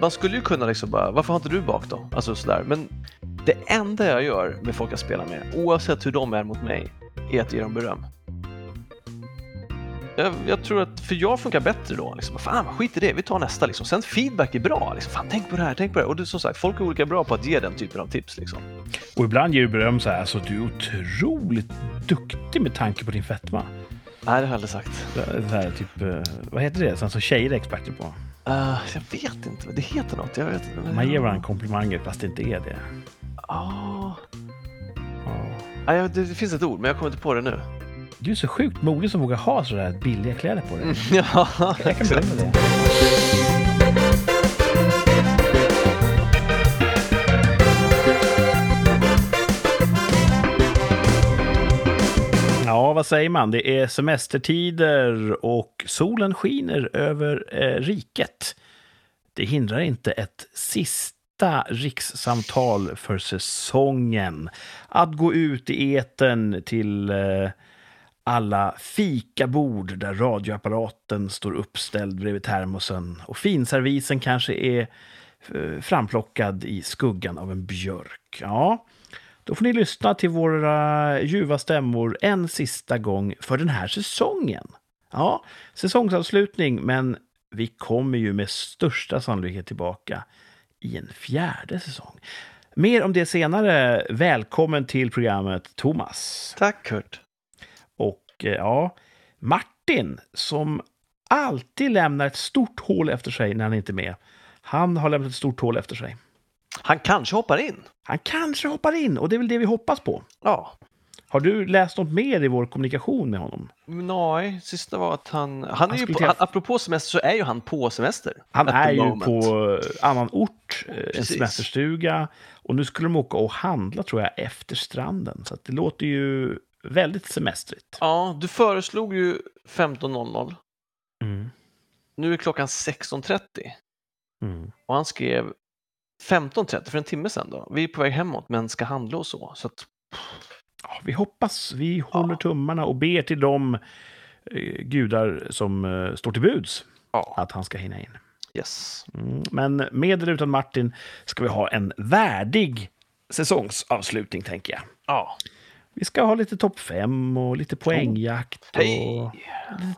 Man skulle ju kunna liksom bara, varför har inte du bak då? Alltså sådär, men det enda jag gör med folk jag spelar med, oavsett hur de är mot mig, är att ge dem beröm. Jag tror att, för jag funkar bättre då liksom, fan vad skit i det, vi tar nästa liksom. Sen feedback är bra, liksom, fan tänk på det här. Och det, som sagt, folk är olika bra på att ge den typen av tips liksom. Och ibland ger du beröm så här, så du är otroligt duktig med tanke på din fetma. Nej, det har jag aldrig sagt. Så här, typ, vad heter det? Sen så tjejer är experter på. Jag vet inte vad det heter något. Jag vet inte. Man ger varandra komplimanger fast det inte är det. Det finns ett ord men jag kommer inte på det nu. Du är så sjukt modig som vågar ha så där billiga kläder på dig. Ja, jag kan berömma det. Ja, vad säger man? Det är semestertider och solen skiner över riket. Det hindrar inte ett sista rikssamtal för säsongen. Att gå ut i etern till alla fikabord där radioapparaten står uppställd bredvid termosen. Och finservisen kanske är framplockad i skuggan av en björk. Ja, då får ni lyssna till våra ljuva stämmor en sista gång för den här säsongen. Ja, säsongsavslutning, men vi kommer ju med största sannolikhet tillbaka i en 4:e säsong. Mer om det senare. Välkommen till programmet, Tomas. Tack, Kurt. Och ja, Martin, som alltid lämnar ett stort hål efter sig när han inte är med. Han har lämnat ett stort hål efter sig. Han kanske hoppar in. Och det är väl det vi hoppas på. Ja. Har du läst något mer i vår kommunikation med honom? Nej, sista var att han är ju på, apropå semester så är ju han på semester. Han är ju på annan ort, en semesterstuga. Och nu skulle de åka och handla, tror jag, efter stranden. Så att det låter ju väldigt semestrigt. Ja, du föreslog ju 15:00. Mm. Nu är klockan 16:30. Mm. Och han skrev 15:30 för en timme sedan då. Vi är på väg hemåt men ska handla och så. Så att ja, vi hoppas, vi håller tummarna och ber till de gudar som står till buds att han ska hinna in. Yes. Mm. Men med eller utan Martin ska vi ha en värdig säsongsavslutning, tänker jag. Ja. Vi ska ha lite topp 5 och lite poängjakt och lite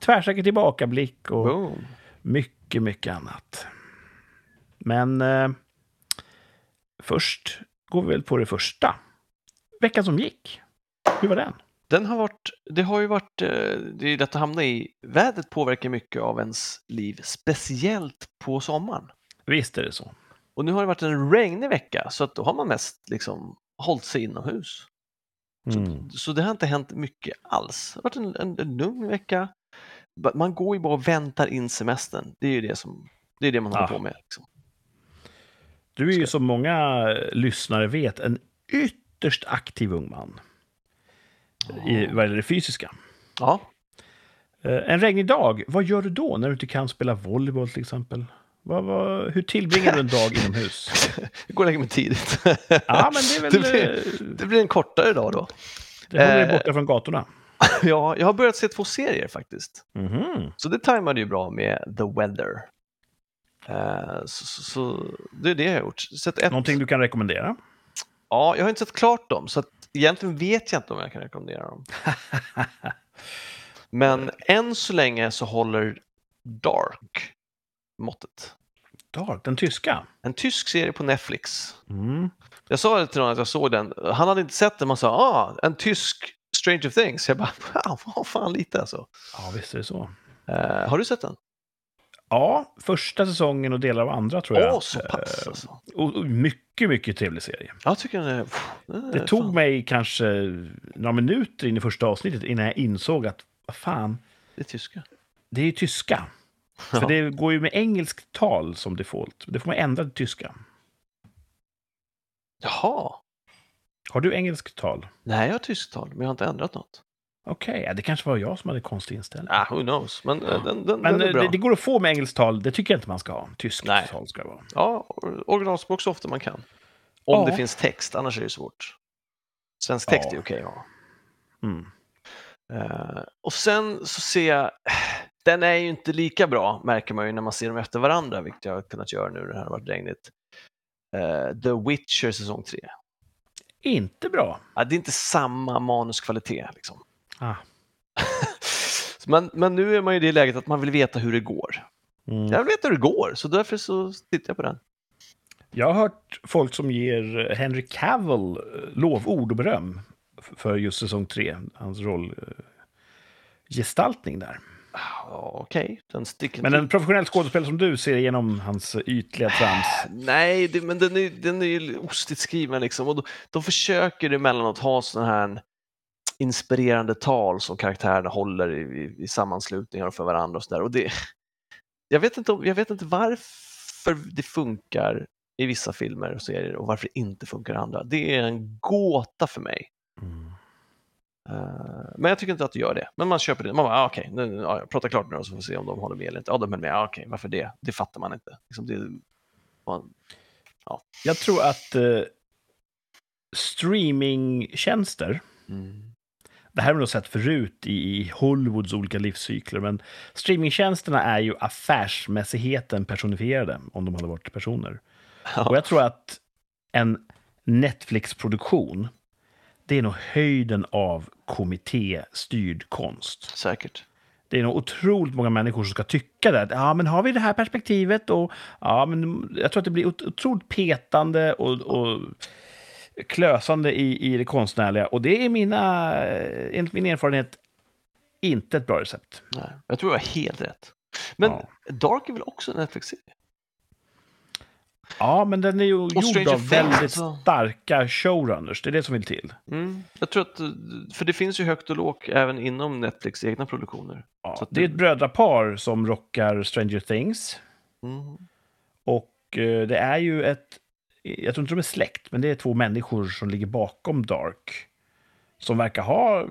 tvärsäker tillbakablick och mycket, mycket annat. Men först går vi väl på det första. Veckan som gick. Hur var den? Det är lätt att hamna i. Vädret påverkar mycket av ens liv, speciellt på sommaren. Visst är det så. Och nu har det varit en regnig vecka, så att då har man mest liksom hållit sig inomhus. Så det har inte hänt mycket alls. Det har varit en lugn vecka. Man går ju bara och väntar in semestern. Det är ju det man håller på med liksom. Du är ju, som många lyssnare vet, en ytterst aktiv ung man vad gäller det fysiska. Ja. En regnig dag, vad gör du då när du inte kan spela volleyboll till exempel? Hur tillbringar du en dag inomhus? Det går längre med tidigt. Ja, men det blir en kortare dag då. Det håller dig borta från gatorna. Ja, jag har börjat se 2 serier faktiskt. Mm-hmm. Så det tajmade ju bra med The Weather. Så det är det jag har gjort. Någonting du kan rekommendera? Ja, jag har inte sett klart dem, så att egentligen vet jag inte om jag kan rekommendera dem. Men än så länge så håller Dark måttet. Dark, den tyska? En tysk serie på Netflix. Mm. Jag sa till någon att jag såg den. Han hade inte sett den, man sa, en tysk Stranger Things. Jag bara, vad fan lite alltså. Ja, visst är det så. Har du sett den? Ja, första säsongen och delar av andra, tror jag. Så pass alltså. Och mycket, mycket trevlig serie. Jag tycker det tog mig kanske några minuter in i första avsnittet innan jag insåg att, vad fan, det är tyska. Det är ju tyska. För det går ju med engelskt tal som default. Det får man ändra till tyska. Jaha. Har du engelskt tal? Nej, jag har tyskt tal, men jag har inte ändrat något. Okej, det kanske var jag som hade konstig inställning. Who knows. Men, den är bra. Det går att få med engelskt tal, det tycker jag inte man ska ha. Tyskt tal ska det vara. Ja, originalspråk så ofta man kan. Om det finns text, annars är det svårt. Svensk text är okej. Mm. Och sen så ser jag Den är ju inte lika bra, märker man ju när man ser dem efter varandra, vilket jag har kunnat göra nu, det här har varit regnigt. The Witcher säsong 3. Inte bra. Ja, det är inte samma manuskvalitet liksom. Ah. men nu är man ju i det läget att man vill veta hur det går. Mm. Jag vill veta hur det går, så därför så tittar jag på den. Jag har hört folk som ger Henry Cavill lovord och beröm för just säsong 3, hans rollgestaltning där. Okej, den sticker. Men en professionell skådespelare som du ser igenom hans ytliga trams. Nej, men den är ju ostigt skriven liksom. Och då försöker det emellanåt ha sån här inspirerande tal som karaktärerna håller i sammanslutningar för varandra och sådär. Och det, jag vet inte varför det funkar i vissa filmer och serier och varför det inte funkar i andra. Det är en gåta för mig. Mm. Men jag tycker inte att du gör det. Men man köper det. Man bara, okej, jag pratar klart med dem så får vi se om de håller med eller inte. Ja, de höll med. Okej, varför det? Det fattar man inte. Liksom ja. Jag tror att streamingtjänster, det här har vi nog sett förut i Hollywoods olika livscykler, men streamingtjänsterna är ju affärsmässigheten personifierade om de hade varit personer. Ja. Och jag tror att en Netflix-produktion, det är nog höjden av kommittéstyrd konst. Säkert. Det är nog otroligt många människor som ska tycka det. Ja, men har vi det här perspektivet? Och, ja, men jag tror att det blir otroligt petande och klösande i det konstnärliga. Och det är enligt min erfarenhet inte ett bra recept. Nej, jag tror jag har helt rätt. Men ja. Dark är väl också en Netflix-serie? Ja, men den är ju gjord av väldigt starka showrunners. Det är det som vill till. Mm. Jag tror att, för det finns ju högt och lågt även inom Netflix egna produktioner. Ja, så det är ett brödrapar som rockar Stranger Things. Mm. Och det är ju jag tror inte de är släkt, men det är två människor som ligger bakom Dark. Som verkar ha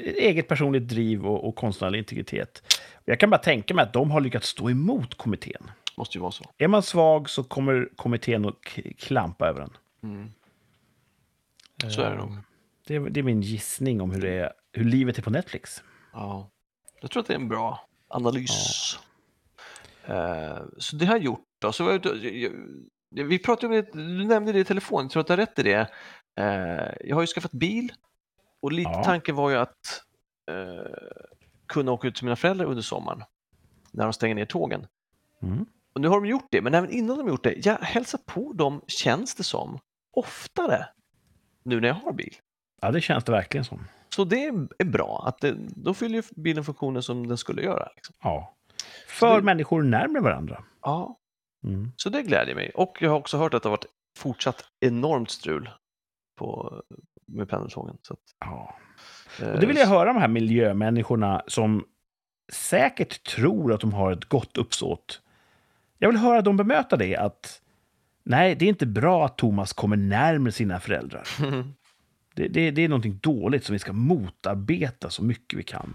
eget personligt driv och konstnärlig integritet. Jag kan bara tänka mig att de har lyckats stå emot kommittén. Måste ju vara så. Är man svag så kommer kommittén att klampa över den. Mm. Så är det nog. Det är min gissning om hur livet är på Netflix. Ja, jag tror att det är en bra analys. Ja. Så det har jag gjort. Då. Så vi pratade om det, du nämnde det i telefon, jag tror att jag har rätt i det. Jag har ju skaffat bil och lite tanken var ju att kunna åka ut till mina föräldrar under sommaren när de stänger ner tågen. Mm. Och nu har de gjort det, men även innan de gjort det, jag hälsar på dem, känns det som, oftare nu när jag har bil. Ja, det känns det verkligen som. Så det är bra, att då fyller bilen funktionen som den skulle göra. Liksom. Ja, för människor närmare varandra. Ja, så det glädjer mig. Och jag har också hört att det har varit fortsatt enormt strul med pendeltågen. Så att, ja. Och det vill jag höra, de här miljömänniskorna som säkert tror att de har ett gott uppsåt. Jag vill höra dem bemöta det, att nej, det är inte bra att Tomas kommer närmare sina föräldrar. Det är någonting dåligt som vi ska motarbeta så mycket vi kan.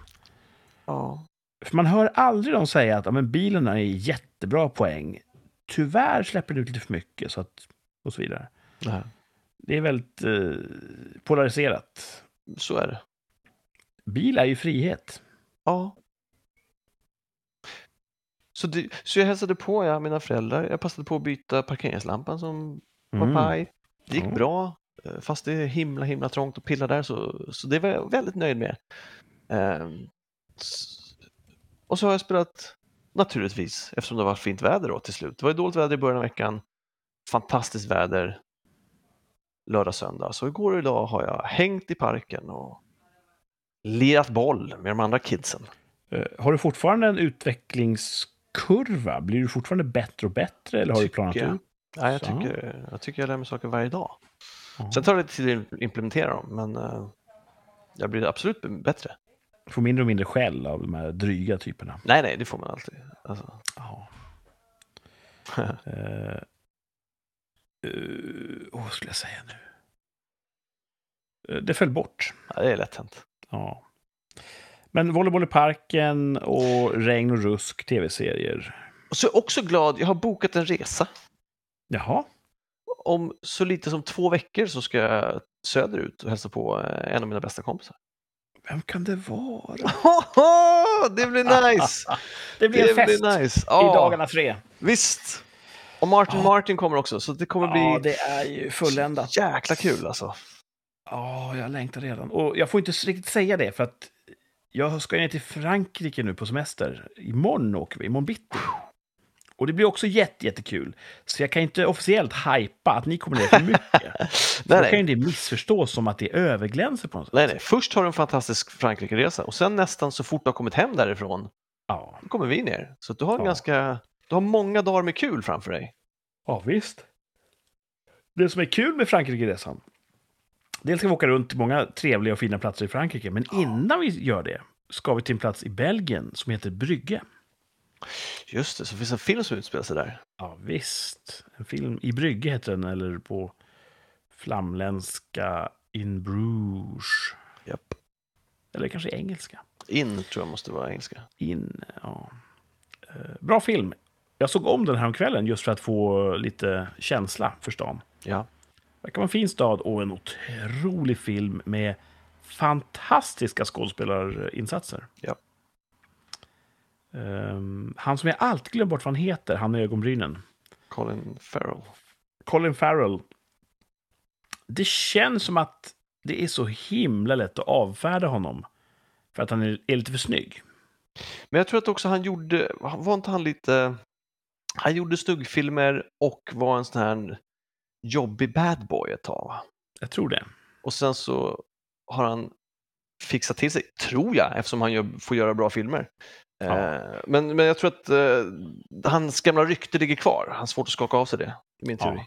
Ja. För man hör aldrig dem säga att men bilarna är jättebra poäng. Tyvärr släpper det ut lite för mycket så att, och så vidare. Nej. Det är väldigt polariserat. Så är det. Bil är ju frihet. Ja. Så jag hälsade på mina föräldrar. Jag passade på att byta parkeringslampan som var paj. Det gick bra. Fast det är himla trångt och pillar där. Så det var jag väldigt nöjd med. Och så har jag spelat, naturligtvis, eftersom det var fint väder då till slut. Det var ju dåligt väder i början av veckan. Fantastiskt väder lördag, söndag. Så igår och idag har jag hängt i parken och lerat boll med de andra kidsen. Har du fortfarande en utvecklingskurva? Blir du fortfarande bättre och bättre? Eller har du planat ut? Ja, jag tycker jag lär mig saker varje dag. Aha. Sen tar det lite tid att implementera dem. Men jag blir absolut bättre. Du får mindre och mindre skäll av de här dryga typerna. Nej, det får man alltid. Alltså. Vad skulle jag säga nu? Det föll bort. Ja, det är lätt hänt. Ja. Men volleyboll i parken och regn och rusk, tv-serier. Och så är jag också glad, jag har bokat en resa. Jaha. Om så lite som 2 veckor så ska jag söderut och hälsa på en av mina bästa kompisar. Vem kan det vara? Det blir nice. Det blir en fest blir nice. I dagarna fred. Visst. Och Martin kommer också, så det kommer bli... Ja, det är ju fulländat. Jäkla kul alltså. Ja, jag längtar redan. Och jag får inte riktigt säga det, för att jag ska ner till Frankrike nu på semester. Imorgon åker vi, imorgon bitti. Och det blir också jättekul. Så jag kan inte officiellt hypa att ni kommer ner för mycket. Då kan ju det missförstås som att det är överglänser på något sätt. Nej. Först har du en fantastisk Frankrike-resa. Och sen nästan så fort du har kommit hem därifrån, då kommer vi ner. Så du har en ganska... Du har många dagar med kul framför dig. Ja, visst. Det som är kul med Frankrike-resan, dels ska vi åka runt till många trevliga och fina platser i Frankrike. Men innan vi gör det ska vi till en plats i Belgien som heter Brygge. Just det, så finns en film som utspelar sig där. Ja, visst. En film i Brygge heter den, eller på flamländska In Bruges. Japp. Eller kanske engelska. In tror jag måste vara engelska. In, ja. Bra film. Jag såg om den här om kvällen just för att få lite känsla för stan. Ja. Det kan vara en fin stad och en otrolig film med fantastiska skådespelarinsatser. Ja. Han som jag alltid glömmer bort vad han heter, han med ögonbrynen. Colin Farrell. Det känns som att det är så himla lätt att avfärda honom för att han är lite för snygg. Men jag tror att också han gjorde snuggfilmer och var en sån här jobbig bad boy ett tag. Jag tror det. Och sen så har han fixat till sig, tror jag, eftersom han får göra bra filmer. Ja. Men jag tror att hans gamla rykte ligger kvar. Han är svårt att skaka av sig det, i min teori.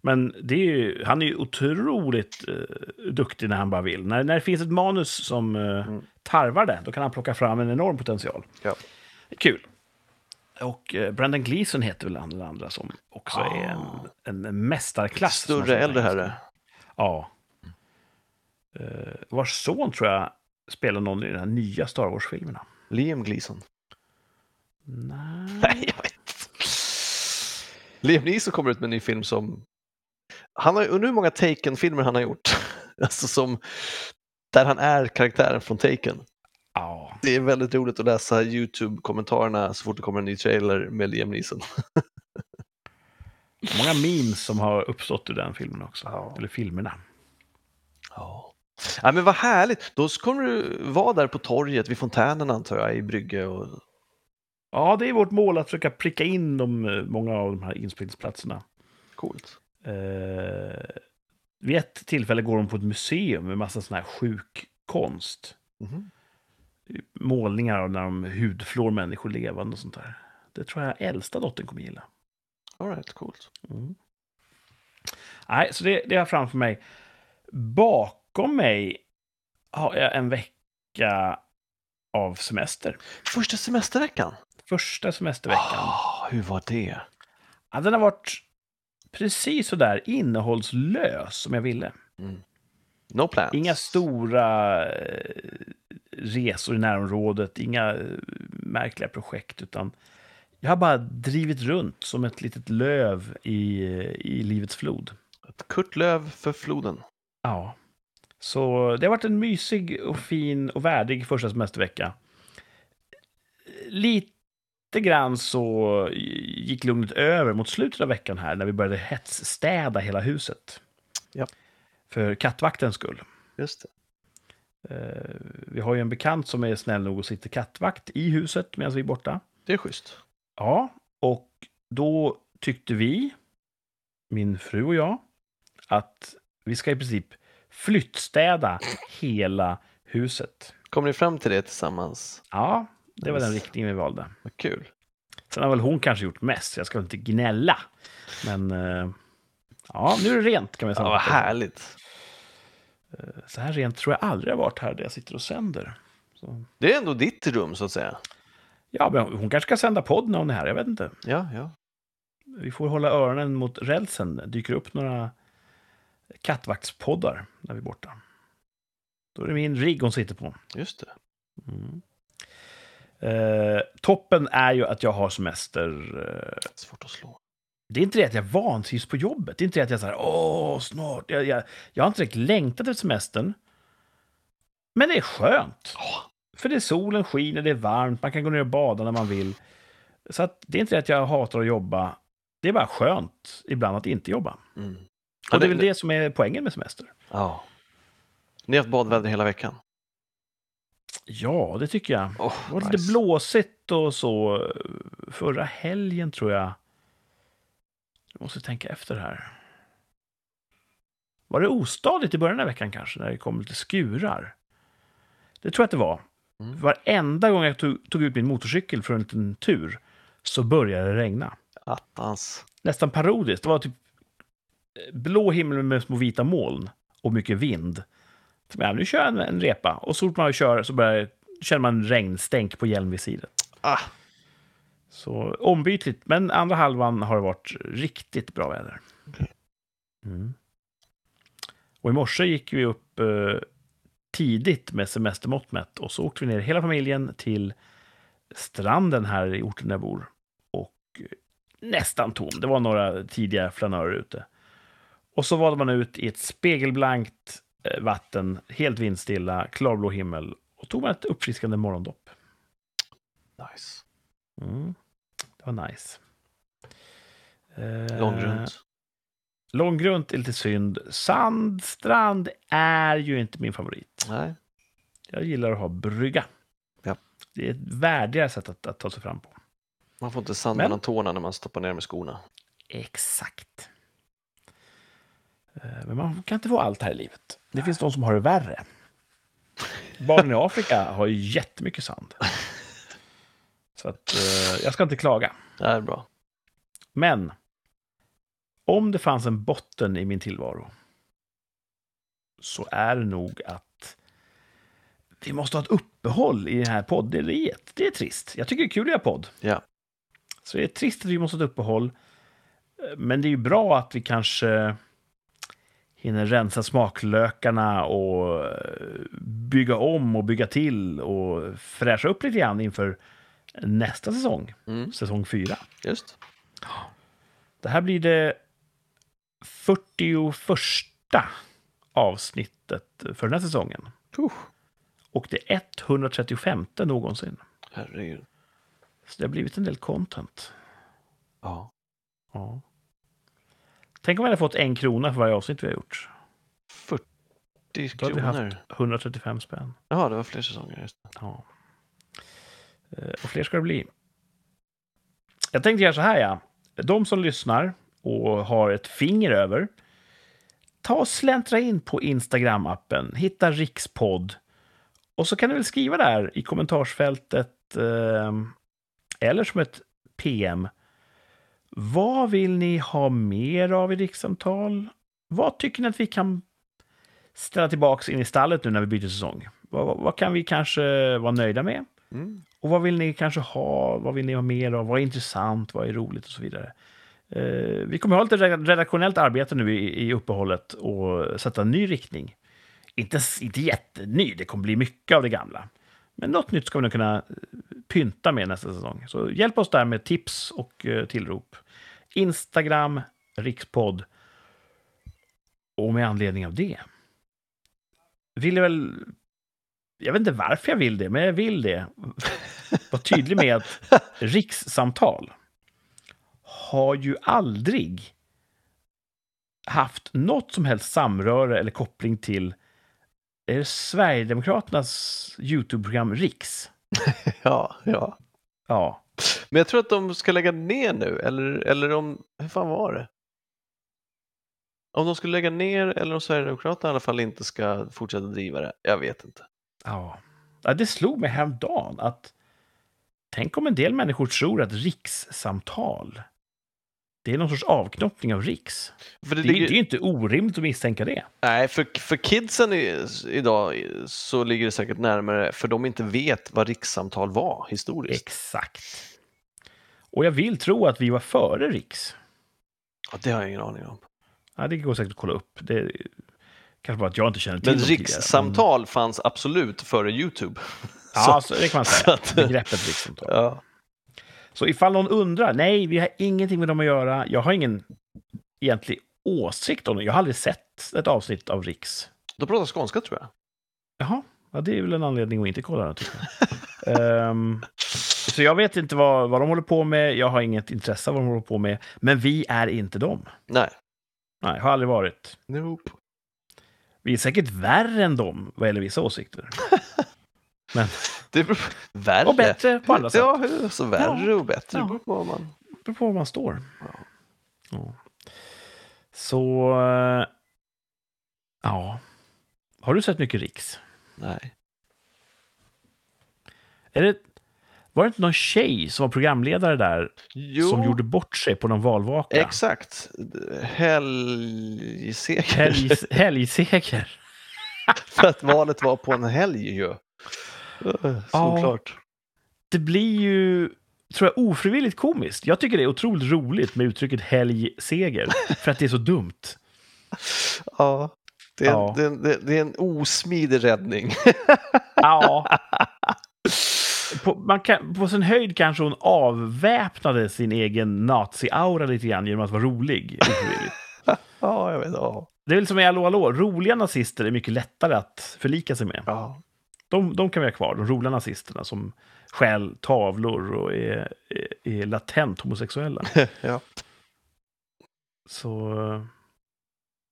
Men det är ju, han är ju otroligt duktig när han bara vill. När det finns ett manus som tarvar det, då kan han plocka fram en enorm potential. Ja. Kul. Och Brendan Gleeson heter väl han eller andra som också är en mästarklass. Större äldre herre. Ja. Vars son tror jag spelar någon i de här nya Star Wars-filmerna. Liam Neeson. Nej, jag vet inte. Liam Neeson kommer ut med en ny film som... Han har, undrar hur många Taken-filmer han har gjort. Alltså som... Där han är karaktären från Taken. Oh. Det är väldigt roligt att läsa YouTube-kommentarerna så fort det kommer en ny trailer med Liam Neeson. Många memes som har uppstått ur den filmen också. Oh. Eller filmerna. Ja, men vad härligt. Då kommer du vara där på torget vid fontänen, antar jag, i Brygge. Och... Ja, det är vårt mål att försöka pricka in många av de här inspelningsplatserna. Coolt. Vid ett tillfälle går de på ett museum med massa sån här sjuk konst. Mm-hmm. Målningar av när de hudflår människor levande och sånt där. Det tror jag äldsta dottern kommer gilla. All right, coolt. Mm. Nej, så det är framför mig. Bakom mig har jag en vecka av semester. Första semesterveckan. Hur var det? Ja, den har varit precis så där innehållslös som jag ville. Mm. No plans. Inga stora resor i närområdet, inga märkliga projekt, utan jag har bara drivit runt som ett litet löv i livets flod. Ett kurtlöv för floden. Ja, så det har varit en mysig och fin och värdig första semestervecka. Lite grann så gick lugnet över mot slutet av veckan här när vi började hetsstäda hela huset. Ja. För kattvaktens skull. Just det. Vi har ju en bekant som är snäll nog och sitter kattvakt i huset medan vi är borta. Det är schysst. Ja, och då tyckte vi, min fru och jag, att vi ska i princip flyttstäda hela huset. Kommer ni fram till det tillsammans? Ja, det var den riktningen vi valde. Vad kul. Sen har väl hon kanske gjort mest, jag ska väl inte gnälla. Men ja, nu är det rent, kan man säga. Ja, vad härligt. Så här rent tror jag aldrig har varit här där jag sitter och sänder. Så. Det är ändå ditt rum, så att säga. Ja, men hon kanske ska sända podd när hon är här, jag vet inte. Ja. Vi får hålla öronen mot rälsen. Dyker upp några kattvaktspoddar när vi är borta. Då är det min rigg hon sitter på. Just det. Mm. Toppen är ju att jag har semester. Svårt att slå. Det är inte det att jag vantrivs på jobbet. Det är inte det att jag så här, snart. Jag har inte direkt längtat efter semestern. Men det är skönt. För det är solen skiner, det är varmt, man kan gå ner och bada när man vill. Så att det är inte det att jag hatar att jobba. Det är bara skönt ibland att inte jobba. Mm. Ja, och det är väl det som är poängen med semester. Ja. Ni har haft badväder hela veckan. Ja, det tycker jag. Oh, det var nice. Lite blåsigt och så förra helgen tror jag. Jag måste tänka efter här. Var det ostadigt i början av veckan kanske när det kom lite skurar? Det tror jag att det var. Mm. Varenda gång jag tog ut min motorcykel för en liten tur så började det regna. Attans. Nästan parodiskt. Det var typ blå himmel med små vita moln och mycket vind. Ja, nu kör jag en repa. Och så fort man kör så känner man regnstänk på hjälm vid sidan. Ah. Så ombytligt. Men andra halvan har det varit riktigt bra väder. Mm. Och i morse gick vi upp tidigt med semestermått mätt. Och så åkte vi ner hela familjen till stranden här i orten där jag bor. Och nästan tom. Det var några tidiga flanörer ute. Och så valde man ut i ett spegelblankt vatten, helt vindstilla, klarblå himmel och tog man ett uppfriskande morgondopp. Nice. Mm, det var nice. Långgrunt är lite synd. Sandstrand är ju inte min favorit. Nej. Jag gillar att ha brygga. Ja. Det är ett värdigare sätt att ta sig fram på. Man får inte sand mellan tårna när man stoppar ner med skorna. Exakt. Men man kan inte få allt här i livet. Det finns de som har det värre. Barnen i Afrika har ju jättemycket sand. Så att jag ska inte klaga. Det är bra. Men om det fanns en botten i min tillvaro så är det nog att vi måste ha ett uppehåll i det här podderiet. Det är trist. Jag tycker det är kul att göra podd. Ja. Så det är trist att vi måste ha ett uppehåll. Men det är ju bra att vi kanske hinner rensa smaklökarna och bygga om och bygga till och fräscha upp lite grann inför nästa säsong. Mm. Säsong 4. Just. Det här blir det 41:a avsnittet för den här säsongen. Och det 135:e någonsin. Herregud. Så det har blivit en del content. Ja. Ja. Tänk om vi hade fått 1 krona för varje avsnitt vi har gjort. 40 kronor? Då hade vi haft 135 spänn. Ja, det var fler säsonger. Just. Ja. Och fler ska det bli. Jag tänkte göra så här, ja. De som lyssnar och har ett finger över, ta och släntra in på Instagram-appen. Hitta Rikspodd. Och så kan ni väl skriva där i kommentarsfältet eller som ett PM. Vad vill ni ha mer av i Rikssamtal? Vad tycker ni att vi kan ställa tillbaka in i stallet nu när vi byter säsong? Vad kan vi kanske vara nöjda med? Mm. Och vad vill ni kanske ha? Vad vill ni ha mer av? Vad är intressant? Vad är roligt? Och så vidare. Vi kommer ha lite redaktionellt arbete nu i uppehållet och sätta en ny riktning. Inte jätteny, det kommer bli mycket av det gamla. Men något nytt ska vi nog kunna pynta med nästa säsong. Så hjälp oss där med tips och tillrop. Instagram, Rikspodd. Och med anledning av det vill jag väl... Jag vet inte varför jag vill det, men jag vill det. Var tydlig med att Rikssamtal har ju aldrig haft något som helst samröre eller koppling till Sverigedemokraternas YouTube-program Riks. Ja. Men jag tror att de ska lägga ner nu. Eller om... Hur fan var det? Om de skulle lägga ner eller om Sverigedemokraterna i alla fall inte ska fortsätta driva det. Jag vet inte. Ja. Det slog mig häromdagen att tänk om en del människor tror att rikssamtal det är någon sorts avknoppning av Riks. För det är ju inte orimligt att misstänka det. Nej, för kidsen idag så ligger det säkert närmare för de inte vet vad rikssamtal var historiskt. Exakt. Och jag vill tro att vi var före Riks. Ja, det har jag ingen aning om. Nej, det går säkert att kolla upp. Det kanske bara att jag inte känner till. Men rikssamtal fanns absolut före YouTube. Ja, så det kan man säga. Begreppet rikssamtal. Ja. Så ifall någon undrar, nej, vi har ingenting med dem att göra. Jag har ingen egentlig åsikt om det. Jag har aldrig sett ett avsnitt av Riks. Då pratar skånska, tror jag. Jaha, Ja, det är väl en anledning att inte kolla den, tycker jag. Så jag vet inte vad de håller på med. Jag har inget intresse av vad de håller på med. Men vi är inte dem. Nej, har aldrig varit. Nope. Vi är säkert värre än dem vad gäller vissa åsikter. Men det beror på, värre. Och bättre på alla sätt. Ja, så värre och bättre. Ja. Det beror på var man står. Ja. Ja. Så, ja. Har du sett mycket Riks? Nej. Var det inte någon tjej som var programledare där, jo, som gjorde bort sig på någon valvaka? Exakt. Helgseger. För att valet var på en helg ju. Såklart. Ja, det blir ju, tror jag, ofrivilligt komiskt. Jag tycker det är otroligt roligt med uttrycket helgseger. För att det är så dumt. Ja. Det är en osmidig räddning. Ja. På sin höjd kanske hon avväpnade sin egen nazi-aura lite grann genom att vara rolig. Ja, jag vet. Ja. Det är väl som i Allo. Roliga nazister är mycket lättare att förlika sig med. Ja. De kan vi ha kvar, de roliga nazisterna som stjäl tavlor och är latent homosexuella. Ja. Så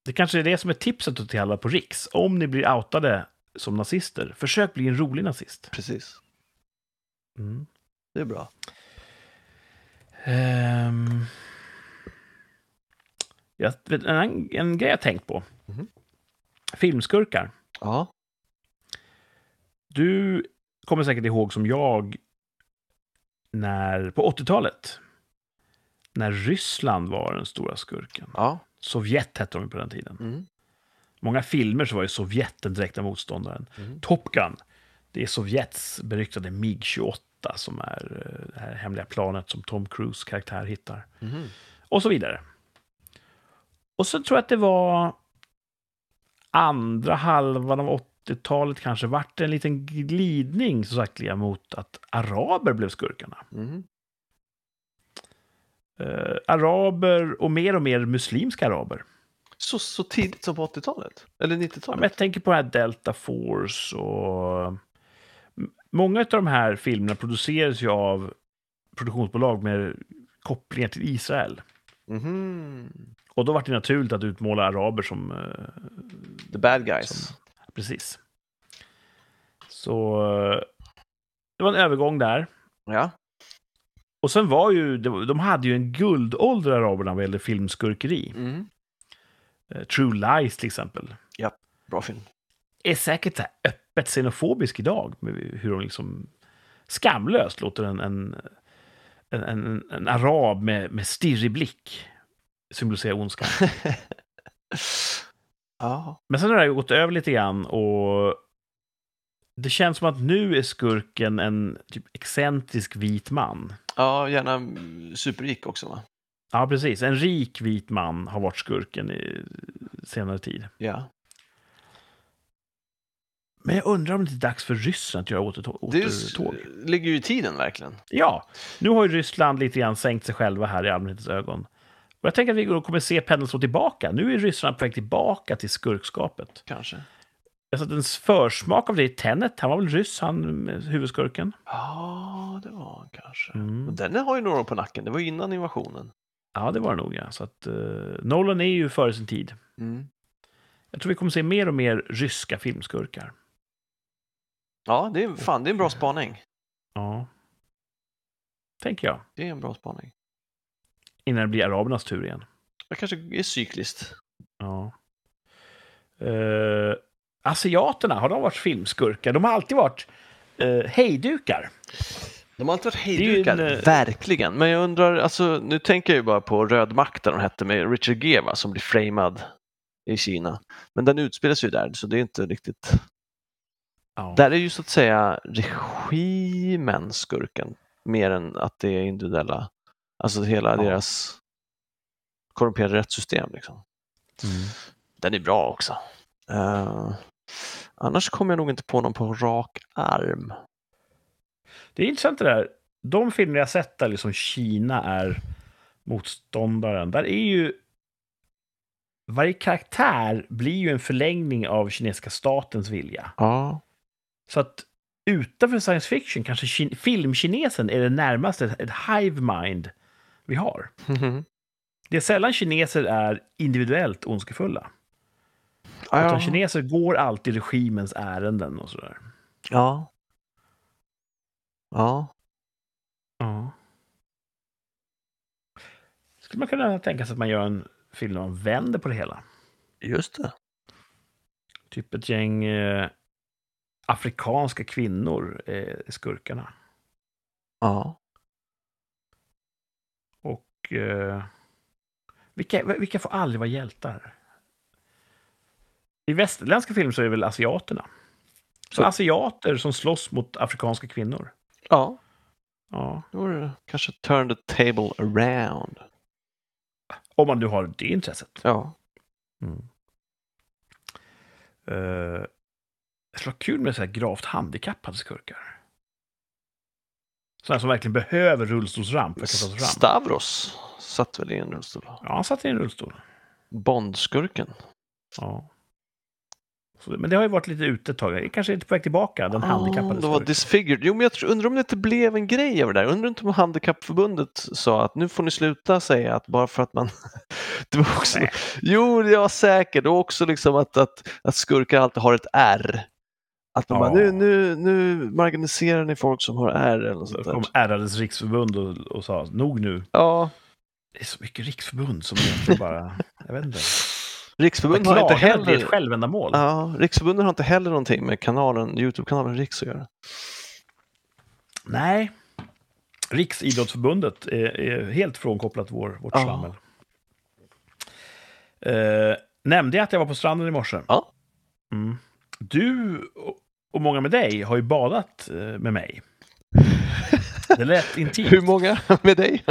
det kanske är det som är tipset till alla på Riks. Om ni blir outade som nazister, försök bli en rolig nazist. Precis. Mm. Det är bra. Jag vet, en grej jag tänkt på. Mm. Filmskurkar. Ja. Du kommer säkert ihåg som jag när på 80-talet, när Ryssland var den stora skurken. Ja. Sovjet hette de på den tiden. Mm. Många filmer så var ju Sovjet den direkta motståndaren. Mm. Top Gun, det är Sovjets beryktade MiG-28 som är det här hemliga planet som Tom Cruise karaktär hittar. Mm. Och så vidare. Och så tror jag att det var andra halvan av 80-talet kanske vart en liten glidning så sagt mot att araber blev skurkarna. Mm. Araber och mer muslimska araber. Så tidigt som på 80-talet? Eller 90-talet? Ja, men jag tänker på det här Delta Force och många av de här filmerna produceras ju av produktionsbolag med kopplingar till Israel. Mm. Och då var det naturligt att utmåla araber som the bad guys. Precis. Så det var en övergång där. Ja. Och sen var ju, de hade ju en guldålder araberna vad gällde filmskurkeri. Mm. True Lies till exempel. Ja, bra film. Är säkert så här öppet xenofobisk idag. Med hur de liksom skamlöst låter en arab med stirrig blick symbolisera ondska. Ja. Men sen har det gått över lite grann och det känns som att nu är skurken en typ excentrisk vit man. Ja, gärna superrik också, va? Ja, precis. En rik vit man har varit skurken i senare tid. Ja. Men jag undrar om det är dags för Ryssland att göra återtåg. Det ligger ju i tiden, verkligen. Ja, nu har ju Ryssland lite grann sänkt sig själva här i allmänhetens ögon. Och jag tänker att vi kommer se pendeln slå tillbaka. Nu är Ryssland på väg tillbaka till skurkskapet. Kanske. Jag satt en försmak av det i Tenet. Han var väl ryss, han huvudskurken? Ja, det var han kanske. Mm. Och den har ju några på nacken. Det var ju innan invasionen. Ja, det var nog, ja. Så att, Nolan är ju före sin tid. Mm. Jag tror vi kommer se mer och mer ryska filmskurkar. Ja, det är en bra spaning. Ja. Tänker jag. Det är en bra spaning. Innan det blir arabernas tur igen. Det kanske är cykliskt. Ja. Asiaterna, har de varit filmskurkar? De har alltid varit hejdukar. De har alltid varit hejdukar, verkligen. Men jag undrar, alltså, nu tänker jag ju bara på Röd makt där de hette med Richard Gere, va, som blir framad i Kina. Men den utspelas ju där, så det är inte riktigt... Ja. Där är ju så att säga regimen skurken, mer än att det är individuella... Alltså hela deras korrumperade rättssystem liksom. Mm. Den är bra också. Annars kommer jag nog inte på någon på rak arm. Det är intressant det där. De filmer jag sett där liksom Kina är motståndaren. Där är ju varje karaktär blir ju en förlängning av kinesiska statens vilja. Ja. Så att utanför science fiction kanske filmkinesen är det närmaste ett hive mind vi har. Mm-hmm. Det är sällan kineser är individuellt ondskefulla. Ah, ja. Utan kineser går alltid regimens ärenden och sådär. Ja. Ja. Ja. Skulle man kunna tänka sig att man gör en film där man vänder på det hela? Just det. Typ ett gäng afrikanska kvinnor är skurkarna. Ja. Och vilka får aldrig vara hjältar? I västerländska filmer så är det väl asiaterna. Så asiater som slåss mot afrikanska kvinnor. Ja. Ja. Då är det kanske turn the table around. Om man nu har det intresset. Ja. Mm. Det skulle vara kul med så här gravt handikappade skurkar. Sådana som verkligen behöver rullstolsramp. Stavros satt väl i en rullstol? Ja, han satt i en rullstol. Bondskurken. Ja. Så, men det har ju varit lite ute ett tag. Kanske inte på väg tillbaka, den handikappade skurken. Det var disfigured. Jo, men jag undrar om det inte blev en grej över det där. Undrar inte om Handikappförbundet sa att nu får ni sluta säga att bara för att man... Det var också... Jo, det var säkert. Och också liksom att skurkar alltid har ett R. Att man nu marginaliserar ni folk som har R eller något sånt där. De ärrades riksförbund och sa nog nu. Ja. Det är så mycket riksförbund som egentligen bara... Jag vet inte. Riksförbundet har inte heller ett självändamål. Ja, Riksförbundet har inte heller någonting med kanalen, YouTube-kanalen Riks att göra. Nej. Riksidrottsförbundet är helt frånkopplat vårt slammel. Nämnde jag att jag var på stranden i morse? Ja. Mm. Du och många med dig har ju badat med mig. Det lät intimt. Hur många med dig?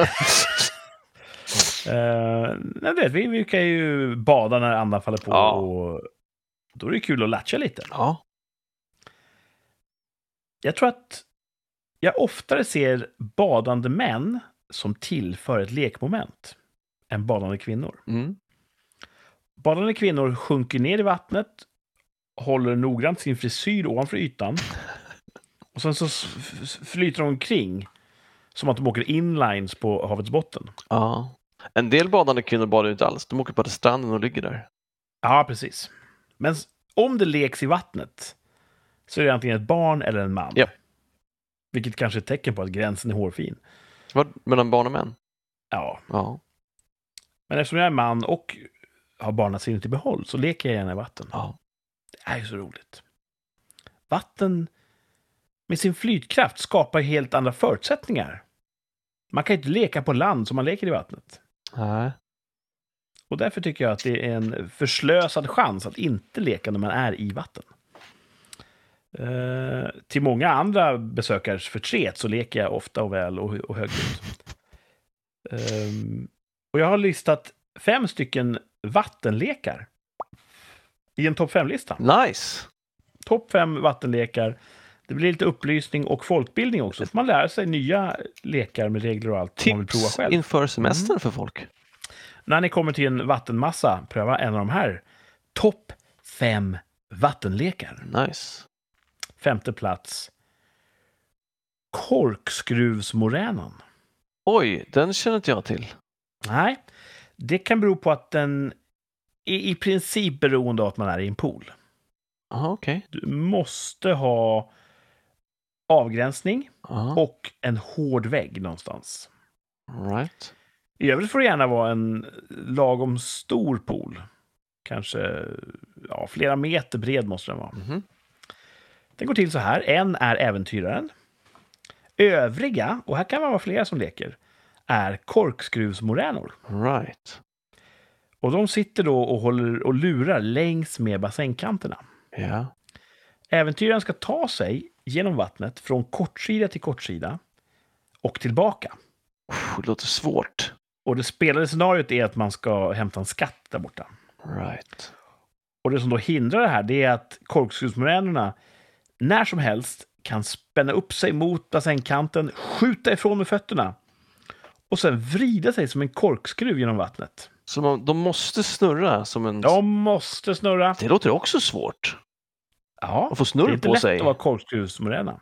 Vi kan ju bada när andan faller på och då är det kul att latcha lite. Ja. Jag tror att jag oftare ser badande män som tillför ett lekmoment än badande kvinnor. Mm. Badande kvinnor sjunker ner i vattnet, håller noggrant sin frisyr ovanför ytan och sen så flyter de omkring som att de åker inlines på havets botten. Ja. En del badande kvinnor badar inte alls. De åker på stranden och ligger där. Ja, precis. Men om det leks i vattnet så är det antingen ett barn eller en man. Ja. Vilket kanske är ett tecken på att gränsen är hårfin. Vad, mellan barn och män? Ja. Men eftersom jag är man och har barnasinnet i behåll så leker jag gärna i vatten. Ja. Det är ju så roligt. Vatten med sin flytkraft skapar helt andra förutsättningar. Man kan inte leka på land som man leker i vattnet. Nej. Och därför tycker jag att det är en förslösad chans att inte leka när man är i vatten. Till många andra besökares förtret så leker jag ofta och väl och högljutt. Och jag har listat 5 stycken vattenlekar i en topp 5-lista. Nice! Topp 5 vattenlekar. Det blir lite upplysning och folkbildning också. För man lär sig nya lekar med regler och allt. Tips man vill prova själv. Inför semestern för folk. När ni kommer till en vattenmassa, pröva en av de här. Topp 5 vattenlekar. Nice. 5:e plats. Korkskruvsmoränan. Oj, den känner inte jag till. Nej, det kan bero på att den är i princip beroende av att man är i en pool. Aha, okay. Du måste ha avgränsning och en hård vägg någonstans. Right. I övrigt får det gärna vara en lagom stor pool. Kanske flera meter bred måste den vara. Mm-hmm. Den går till så här. En är äventyraren. Övriga, och här kan man vara flera som leker, är korkskruvsmoränor. Right. Och de sitter då och håller och lurar längs med bassängkanterna. Yeah. Äventyraren ska ta sig genom vattnet från kortsida till kortsida och tillbaka. Det låter svårt. Och det spelade scenariot är att man ska hämta en skatt där borta. Right. Och det som då hindrar det här, det är att korkskruvsmoränorna när som helst kan spänna upp sig mot bassängkanten, skjuta ifrån med fötterna och sen vrida sig som en korkskruv genom vattnet. Så de måste snurra som en... De måste snurra. Det låter också svårt. Ja, och får snurr på sig. Det är inte lätt att vara korkskruvsmoränan.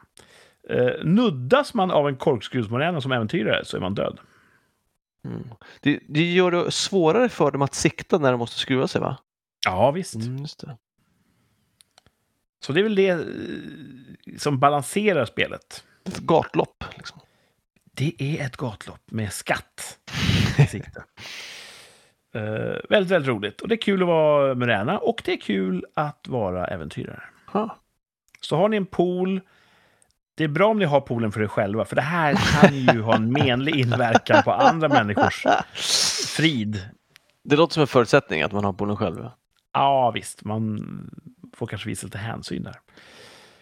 Nuddas man av en korkskruvsmoränan som äventyrare så är man död. Mm. Det gör det svårare för dem att sikta när de måste skruva sig, va? Ja, visst. Mm, just det. Så det är väl det som balanserar spelet. Ett gatlopp, liksom. Det är ett gatlopp med skatt i sikte. Väldigt, väldigt roligt. Och det är kul att vara moräna. Och det är kul att vara äventyrare. Huh. Så har ni en pool. Det är bra om ni har poolen för er själva. För det här kan ju ha en menlig inverkan på andra människors frid. Det låter som en förutsättning att man har poolen själv. Ja, visst. Man får kanske visa lite hänsyn där.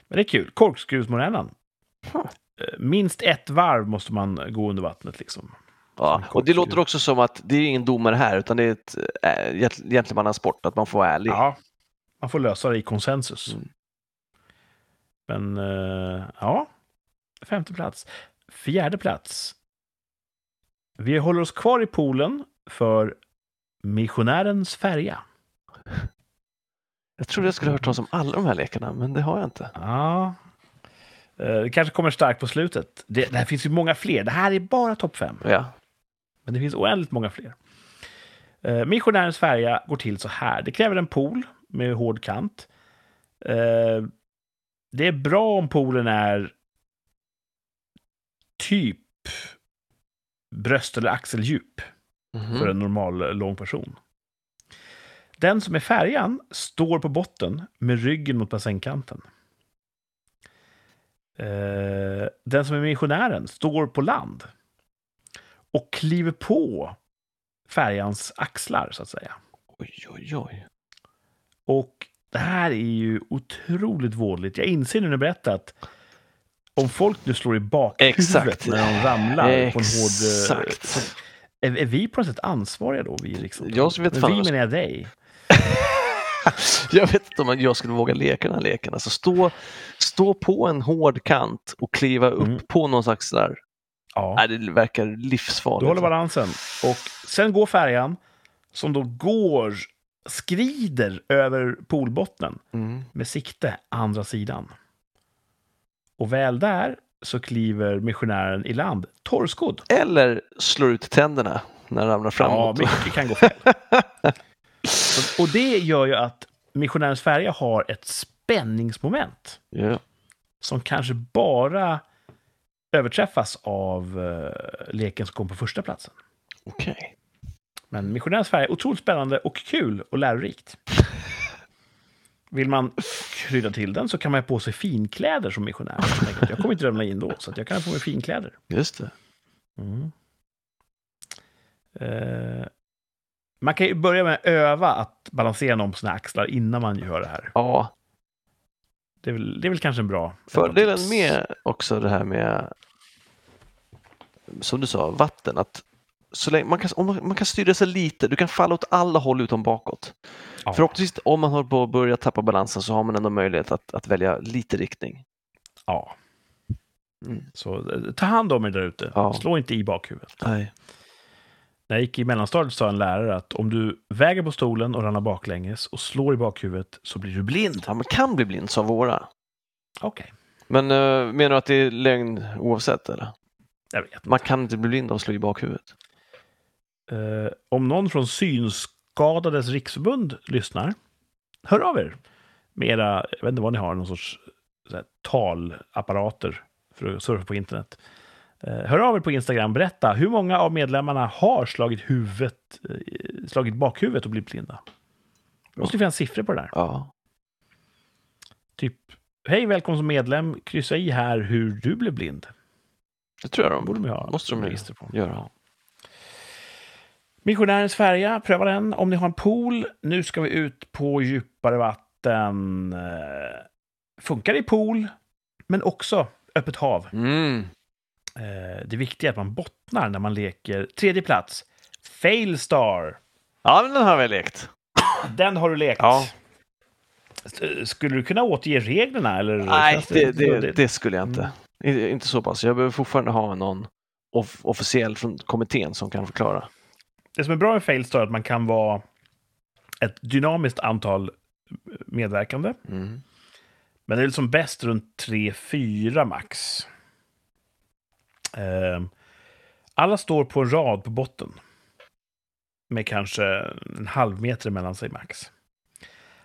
Men det är kul. Korkskruvsmoränan. Huh. Minst ett varv måste man gå under vattnet, liksom. Ja, och det låter också som att det är ingen domare här, utan det är egentligen man har sport, att man får vara ärlig. Ja, man får lösa det i konsensus. Mm. Men ja, 5:e plats. 4:e plats. Vi håller oss kvar i poolen för Missionärens färja. Jag trodde jag skulle ha hört talas om alla de här lekarna, men det har jag inte. Ja. Det kanske kommer starkt på slutet. Det här finns ju många fler. Det här är bara topp 5. Ja. Men det finns oändligt många fler. Missionärens färja går till så här. Det kräver en pool med hård kant. Det är bra om poolen är typ bröst- eller axeldjup för en normal lång person. Den som är färjan står på botten med ryggen mot bassängkanten. Den som är missionären står på land och kliver på färjans axlar, så att säga. Oj, oj, oj. Och det här är ju otroligt vådligt. Jag inser nu när jag berättar att om folk nu slår i bakhuvudet när de ramlar på en hård... Är vi på något sätt ansvariga då? Vi, liksom, vi menar jag dig. Jag vet inte om jag skulle våga leka den här leken. Alltså stå på en hård kant och kliva upp på någon slags där. Ja. Nej, det verkar livsfarligt. Du håller balansen. Och sen går färjan som då skrider över poolbotten med sikte andra sidan. Och väl där så kliver missionären i land torrskodd. Eller slår ut tänderna när den ramlar framåt. Ja, mycket kan gå fel. Och det gör ju att Missionärens färja har ett spänningsmoment som kanske bara överträffas av leken som kom på första platsen. Okay. Men Missionärens färja är otroligt spännande och kul och lärorikt. Vill man krydda till den så kan man ha på sig finkläder som missionär. Jag kommer inte ramla in då, så att jag kan få mig finkläder. Just det. Mm. Man kan ju börja med att öva att balansera någon på sina axlar innan man gör det här. Ja. Det är väl kanske en bra... Fördelen med också det här med, som du sa, vatten. Att så länge man kan styra sig lite. Du kan falla åt alla håll utom bakåt. Ja. Förhoppningsvis, om man håller på att börja tappa balansen, så har man ändå möjlighet att välja lite riktning. Ja. Mm. Så ta hand om er där ute. Ja. Slå inte i bakhuvudet. Nej. När jag gick i mellanstadiet sa en lärare att om du väger på stolen och ramlar baklänges och slår i bakhuvudet så blir du blind. Ja, man kan bli blind, som våra. Okej. Okay. Men menar du att det är lögn oavsett, eller? Jag vet inte. Man kan inte bli blind av att slå i bakhuvudet. Om någon från Synskadades riksförbund lyssnar, hör av er. Med era, jag vet inte vad ni har, någon sorts sådär, talapparater för att surfa på internet. Hör av er på Instagram, berätta hur många av medlemmarna har slagit bakhuvudet och blivit blinda. Det måste finnas siffror på det där. Ja. Typ, hej, välkommen som medlem, kryssa i här hur du blev blind. Det tror jag de borde ha. Måste de register på. Göra. Missionärens färja, pröva den. Om ni har en pool, nu ska vi ut på djupare vatten. Funkar i pool, men också öppet hav. Mm. Det viktiga är att man bottnar när man leker. 3:e plats, Failstar. Ja, men den har vi lekt. Den har du lekt. Ja. Skulle du kunna återge reglerna? Eller? Nej, det skulle jag inte. Inte så pass. Jag behöver fortfarande ha någon officiell från kommittén som kan förklara. Det som är bra med Failstar är att man kan vara ett dynamiskt antal medverkande. Men det är liksom bäst runt 3-4 max. Alla står på en rad på botten. Med kanske en halv meter mellan sig max.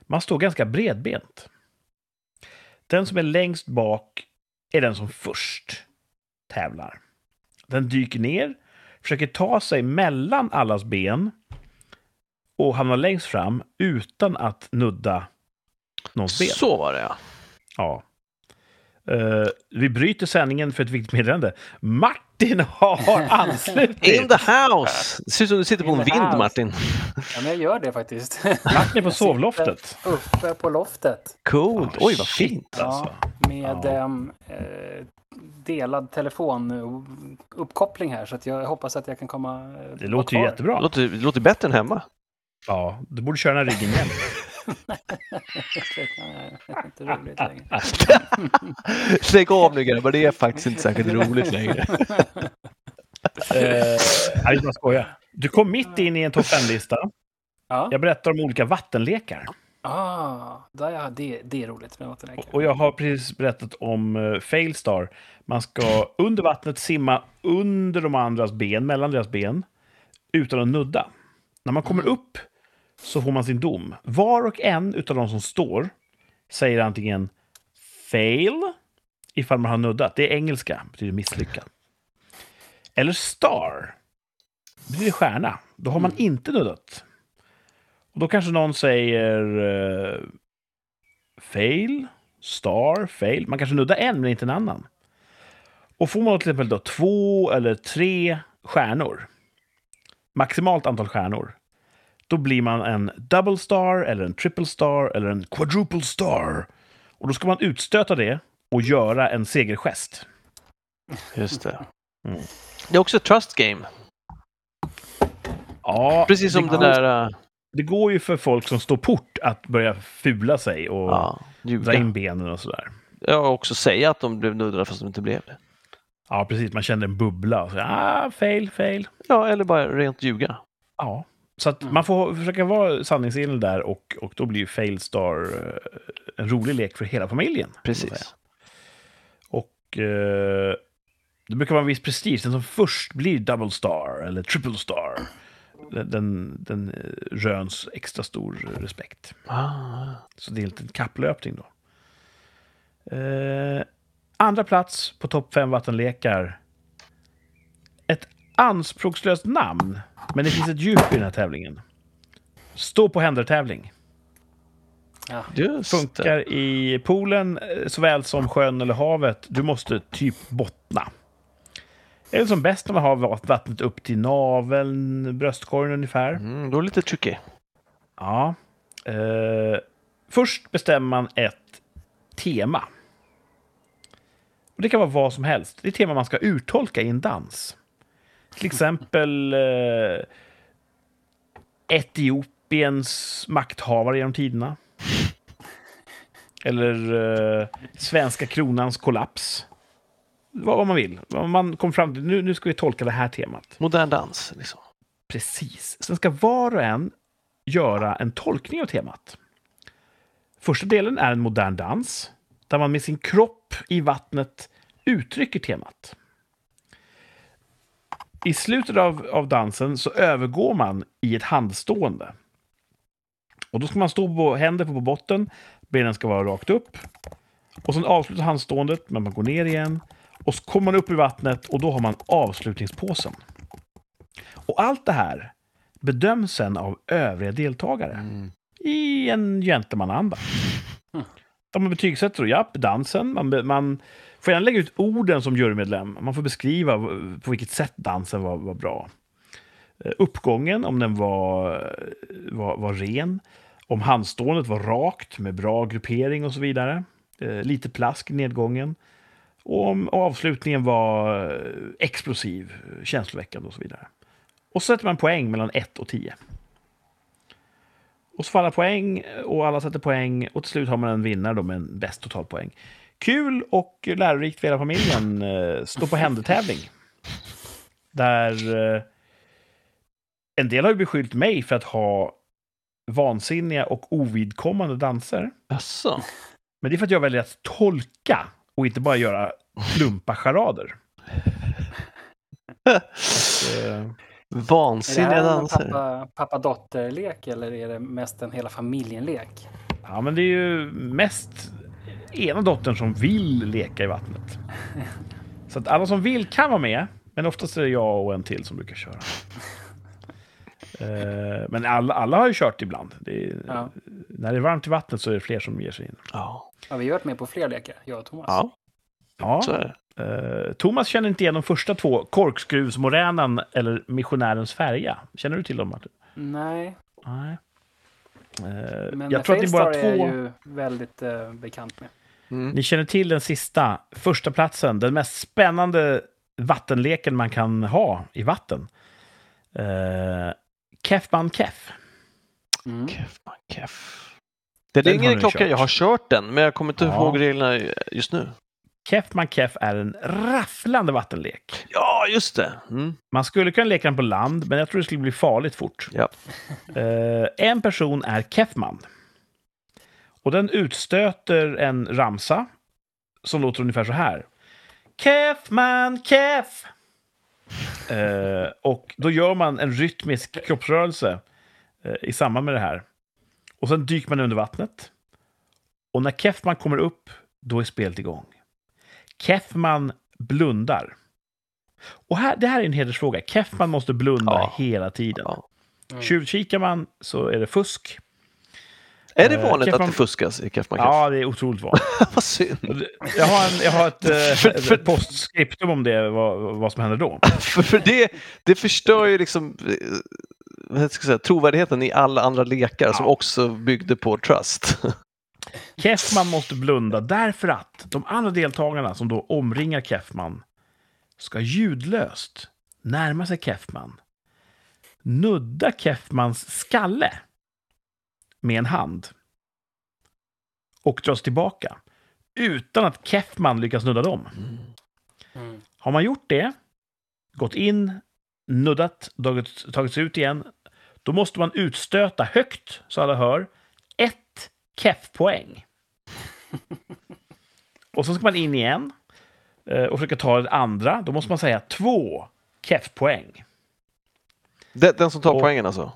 Man står ganska bredbent. Den som är längst bak är den som först tävlar. Den dyker ner, försöker ta sig mellan allas ben och hamnar längst fram utan att nudda någons ben. Så var det, ja. Ja. Vi bryter sändningen för ett viktigt meddelande. Martin har anslutit. In the house. Det ser ut som du sitter på en vind, house. Martin. Ja, men jag gör det faktiskt. Martin är på sovloftet. Uppe på loftet. Coolt. Oj, vad fint alltså. Ja, med delad telefonuppkoppling här. Så att jag hoppas att jag kan komma. Det låter ju jättebra. Det låter bättre än hemma. Ja, du borde köra den här ryggen igen. Inte roligt längre. Lägg av nu, grabbar. Det är faktiskt inte särskilt roligt längre. Jag bara skojar. Du kom mitt in i en topp 5-lista. Ja. Jag berättar om olika vattenlekar. Det är roligt med vattenlekar. Och jag har precis berättat om Failstar. Man ska under vattnet simma under de andras ben, mellan deras ben, utan att nudda. När man kommer upp så får man sin dom. Var och en utav de som står säger antingen fail ifall man har nuddat. Det är engelska, betyder misslyckad. Eller star. Det betyder stjärna. Då har man inte nuddat. Och då kanske någon säger fail, star, fail. Man kanske nuddar en men inte en annan. Och får man till exempel då 2 eller 3 stjärnor. Maximalt antal stjärnor. Då blir man en double star eller en triple star eller en quadruple star. Och då ska man utstöta det och göra en segergest. Just det. Mm. Det är också ett trust game. Ja, precis som den där... Det går ju för folk som står port att börja fula sig och dra in benen och sådär. Ja, också säga att de blev nuddrade fast de inte blev det. Ja, precis. Man kände en bubbla. Och så, fail. Ja, eller bara rent ljuga. Ja. Så att man får försöka vara sanningsenlig där och då blir ju Failstar en rolig lek för hela familjen. Precis. Och det brukar vara en viss prestige. Den som först blir double star eller triple star, den röns extra stor respekt. Så det är en liten kapplöpning då. Andra plats på topp 5 vattenlekar. Ett anspråkslöst namn, men det finns ett djup i den här tävlingen. Stå på händer-tävling. Ja, just det. Funkar i poolen såväl som sjön eller havet. Du måste typ bottna. Eller som bäst när man har vattnet upp till naveln, bröstkorgen ungefär. Då är det lite tricky. Ja. Först bestämmer man ett tema. Och det kan vara vad som helst. Det är tema man ska uttolka i en dans. Till exempel Etiopiens makthavare genom tiderna. Eller svenska kronans kollaps. Vad man vill. Man kom fram till, nu ska vi tolka det här temat. Modern dans, liksom. Precis. Sen ska var och en göra en tolkning av temat. Första delen är en modern dans. Där man med sin kropp i vattnet uttrycker temat. I slutet av dansen så övergår man i ett handstående. Och då ska man stå på händer på botten. Benen ska vara rakt upp. Och sen avslutar handståendet, men man går ner igen. Och så kommer man upp i vattnet och då har man avslutningspåsen. Och allt det här bedöms sen av övriga deltagare. I en gentlemananda. Där man betygsätter och dansen. Man får gärna lägga ut orden som jurymedlem. Man får beskriva på vilket sätt dansen var bra. Uppgången, om den var ren. Om handståendet var rakt med bra gruppering och så vidare. Lite plask i nedgången. Och om avslutningen var explosiv, känsloväckande och så vidare. Och så sätter man poäng mellan 1 och 10. Och så får alla poäng och alla sätter poäng. Och till slut har man en vinnare då med en bäst totalpoäng. Kul och lärorikt för hela familjen. Stå på händertävling. Där en del har ju beskyllt mig för att ha vansinniga och ovidkommande danser. Asså. Men det är för att jag väljer att tolka och inte bara göra plumpa charader. Vansinniga danser. Är det här en pappa-dotter-lek eller är det mest en hela familjen-lek? Ja, men det är ju mest ena dottern som vill leka i vattnet. Så att alla som vill kan vara med, men oftast är det jag och en till som brukar köra. Men alla har ju kört ibland. När det är varmt i vattnet så är det fler som ger sig in. Ja, vi har varit med på fler lekar, jag och Tomas. Ja. Så är det. Tomas känner inte igen de första två, Korkskruvsmoränan eller Missionärens färja. Känner du till dem, Martin? Nej. Men jag tror att det är bara två. Failstar är ju väldigt bekant med. Mm. Ni känner till den sista, första platsen, den mest spännande vattenleken man kan ha i vatten. Kefman Kef. Mm. Kefman Kef. Det ringer en klocka, jag har kört den, men jag kommer inte ihåg reglerna just nu. Kefman Kef är en rafflande vattenlek. Ja, just det. Mm. Man skulle kunna leka den på land, men jag tror det skulle bli farligt fort. Ja. En person är Kefman. Och den utstöter en ramsa som låter ungefär så här. Kefman Kef! Och då gör man en rytmisk kroppsrörelse i samband med det här. Och sen dyker man under vattnet. Och när Kefman kommer upp, då är spelet igång. Kefman blundar. Och det här är en hedersfråga. Kefman måste blunda hela tiden. Ja. Mm. Tjuvkikar man så är det fusk. Är det vanligt Kefman... att det fuskas i Kefman Kef? Ja, det är otroligt vanligt. Vad synd. Jag har ett postskriptum om det, vad som händer då. för det förstör ju liksom, jag ska säga, trovärdigheten i alla andra lekar som också byggde på trust. Kefman måste blunda därför att de andra deltagarna som då omringar Kefman ska ljudlöst närma sig Kefman, nudda Kefmans skalle med en hand och dras tillbaka utan att Kefman lyckas nudda dem. Har man gjort det, gått in, nuddat, tagit sig ut igen, då måste man utstöta högt så alla hör ett Kef-poäng. Och så ska man in igen och försöka ta det andra. Då måste man säga 2 Kef-poäng. Den som tar poängen alltså?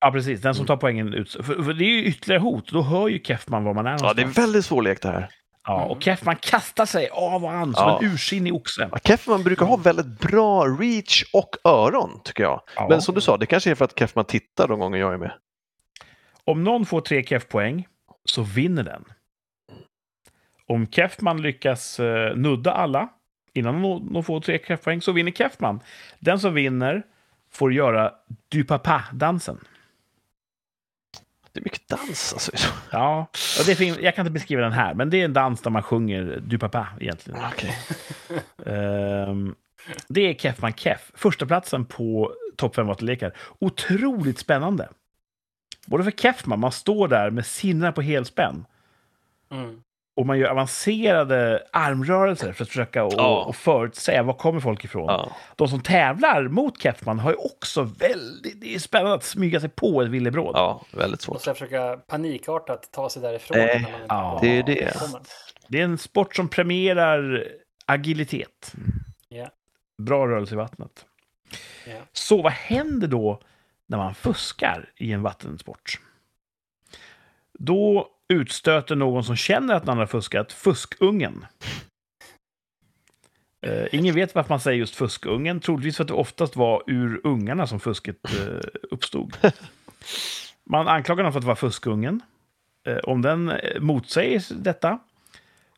Ja, precis. Den som tar poängen ut. För det är ju ytterligare hot. Då hör ju Kefman var man är någonstans. Ja, det är väldigt svår lek det här. Ja, och Kefman kastar sig av varandra som en ursinnig oxe. Ja, Kefman brukar ha väldigt bra reach och öron, tycker jag. Ja. Men som du sa, det kanske är för att Kefman tittar de gånger jag är med. Om någon får 3 Kef-poäng så vinner den. Om Kefman lyckas nudda alla innan de får 3 Kef-poäng så vinner Kefman. Den som vinner får göra du pappa-dansen. Det är mycket dans alltså. Ja, och det finns, jag kan inte beskriva den här, men det är en dans där man sjunger du pappa egentligen. Okay. Det är Kefman Kef. Första platsen på topp 5 vattenlekar. Otroligt spännande. Både för Kefman, man står där med sinna på helspänn. Mm. Och man gör avancerade armrörelser för att försöka och förutsäga var kommer folk ifrån. De som tävlar mot Kefman har ju också väldigt... Det är spännande att smyga sig på ett villebråd. Ja, väldigt svårt. Man ska försöka panikartat ta sig därifrån. Det är det. Det är en sport som premierar agilitet. Yeah. Bra rörelse i vattnet. Yeah. Så vad händer då när man fuskar i en vattensport? Då utstöter någon som känner att den andra fuskat fuskungen. Ingen vet varför man säger just fuskungen. Troligtvis för att det oftast var ur ungarna som fusket uppstod. Man anklagar någon för att vara fuskungen. Om den motsäger detta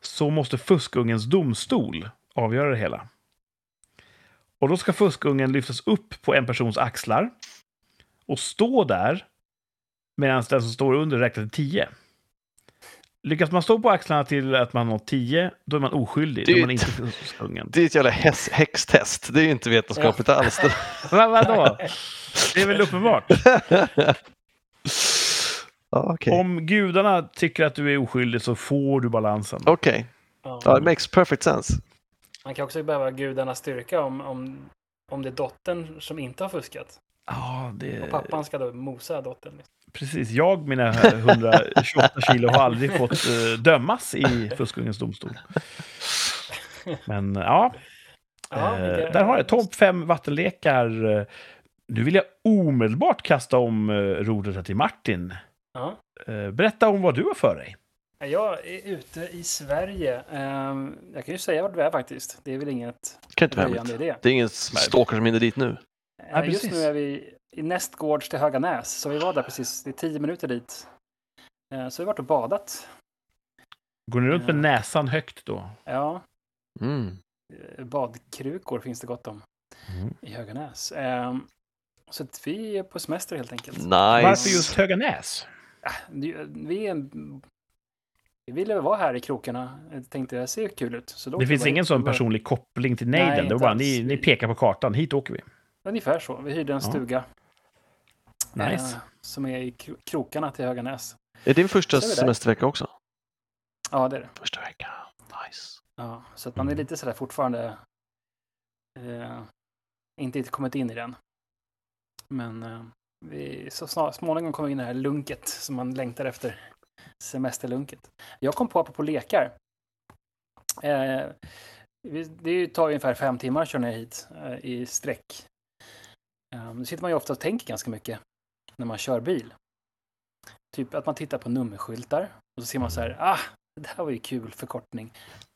så måste fuskungens domstol avgöra det hela. Och då ska fuskungen lyftas upp på en persons axlar och stå där medan den som står under räknar till 10. Lyckas man stå på axlarna till att man har 10, då är man oskyldig. Då är man inte fuskungen. Det är ett jävla häxtest. Det är ju inte vetenskapligt alls. Vadå? Det är väl uppenbart. Okay. Om gudarna tycker att du är oskyldig så får du balansen. Okej. Okay. It makes perfect sense. Man kan också behöva gudarnas styrka om det är dottern som inte har fuskat. Och pappan ska då mosa dottern. Precis, jag mina 128 kilo har aldrig fått dömas i Fuskungens domstol. Men ja, där har jag topp 5 vattenlekar. Nu vill jag omedelbart kasta om rodret här till Martin. Ja. Berätta om vad du har för dig. Jag är ute i Sverige. Jag kan ju säga vad det är faktiskt. Det är väl inget röjande idé. Det är ingen stalker som hinner dit nu. Ja, just nu är vi i nästgårds till Höganäs. Så vi var där precis, det är 10 minuter dit. Så vi har varit och badat. Går ni runt med näsan högt då? Ja. Mm. Badkrukor finns det gott om i Höganäs. Så vi är på semester helt enkelt. Nice. Varför just Höganäs? Vi ville vara här i krokarna. Jag tänkte det ser kul ut. Så det finns ingen sån personlig koppling till nejden. Det var bara, ni pekar på kartan. Hit åker vi. Ungefär så. Vi hyrde en stuga. Nice. Som är i krokarna till Höganäs. Är det din första semestervecka också? Ja, det är det. Första veckan. Nice. Ja, så att man är lite sådär fortfarande inte kommit in i den. Men vi så småningom kommer vi in i det här lunket som man längtar efter. Semesterlunket. Jag kom på lekar. Det tar ungefär 5 timmar att köra ner hit i sträck. Då sitter man ju ofta och tänker ganska mycket när man kör bil. Typ att man tittar på nummerskyltar och så ser man så här, det här var ju kul förkortning.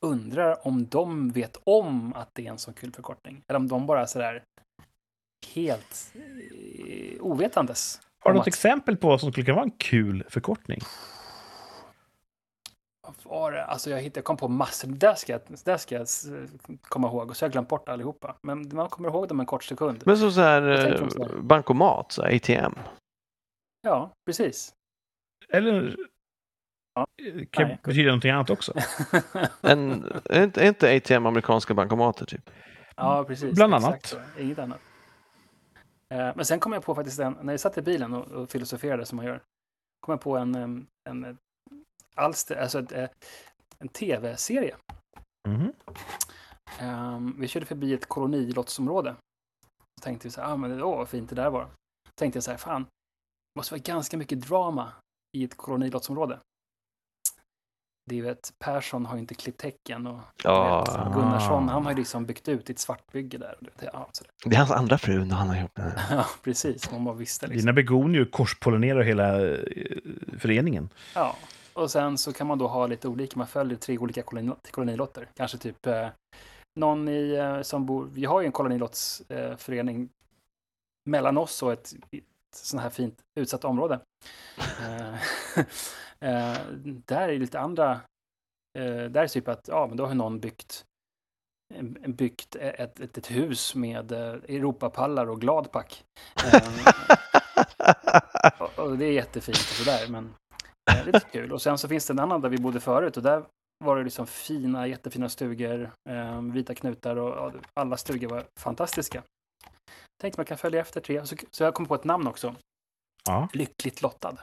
Undrar om de vet om att det är en sån kul förkortning. Eller om de bara så där helt ovetandes. Har du något exempel på vad som skulle kunna vara en kul förkortning? Alltså jag kom på massor. Där ska jag komma ihåg. Och så har jag glömt bort allihopa. Men man kommer ihåg dem en kort sekund. Men så här bankomat, så här, ATM. Ja, precis. Eller kan betyda någonting annat också. Är inte ATM amerikanska bankomater typ? Ja, precis. Bland annat. Inget annat. Men sen kom jag på faktiskt när jag satt i bilen och filosoferade som man gör, kom jag på en tv-serie. Vi körde förbi ett kolonilottsområde. Så tänkte vi så här, men vad fint det där var. Så tänkte jag så här, fan, det måste vara ganska mycket drama i ett kolonilottsområde. Det är ju att Persson har ju inte klippt häcken och Gunnarsson, han har ju liksom byggt ut ett svartbygge där. Det är hans andra fru när han har gjort det. Ja, precis. Man bara visste liksom. Dina begonier korspollinerar hela föreningen. Ja, och sen så kan man då ha lite olika, man följer 3 olika kolonilotter. Kanske typ någon som bor, vi har ju en kolonilottsförening mellan oss och ett sån här fint utsatt område. Där är lite andra där är typ att men då har någon byggt ett hus med Europapallar och gladpack och det är jättefint och sådär, men det är lite kul. Och sen så finns det en annan där vi bodde förut och där var det liksom jättefina stugor, vita knutar och alla stugor var fantastiska. Tänkte man kan följa efter 3 så jag kom på ett namn också. Lyckligt lottad.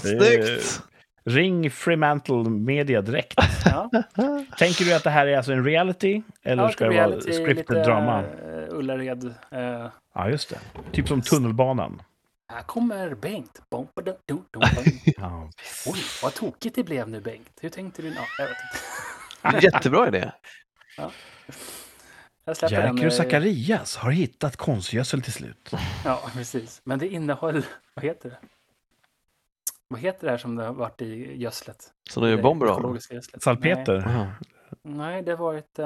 Snyggt! Ring Fremantle Media direkt. Tänker du att det här är alltså en reality? Eller ska det vara scripted drama? Ullared. Ja, just det. Typ som Tunnelbanan. Här kommer Bengt. Oj, vad tokigt det blev nu, Bengt. Hur tänkte du? Jag vet inte. Jättebra idé. Ja. Jerker och Zacharias har hittat konstgödsel till slut. Ja, precis. Men det innehåller... Vad heter det? Vad heter det här som det har varit i gödslet? Så det är bomber av? Salpeter? Nej, det har varit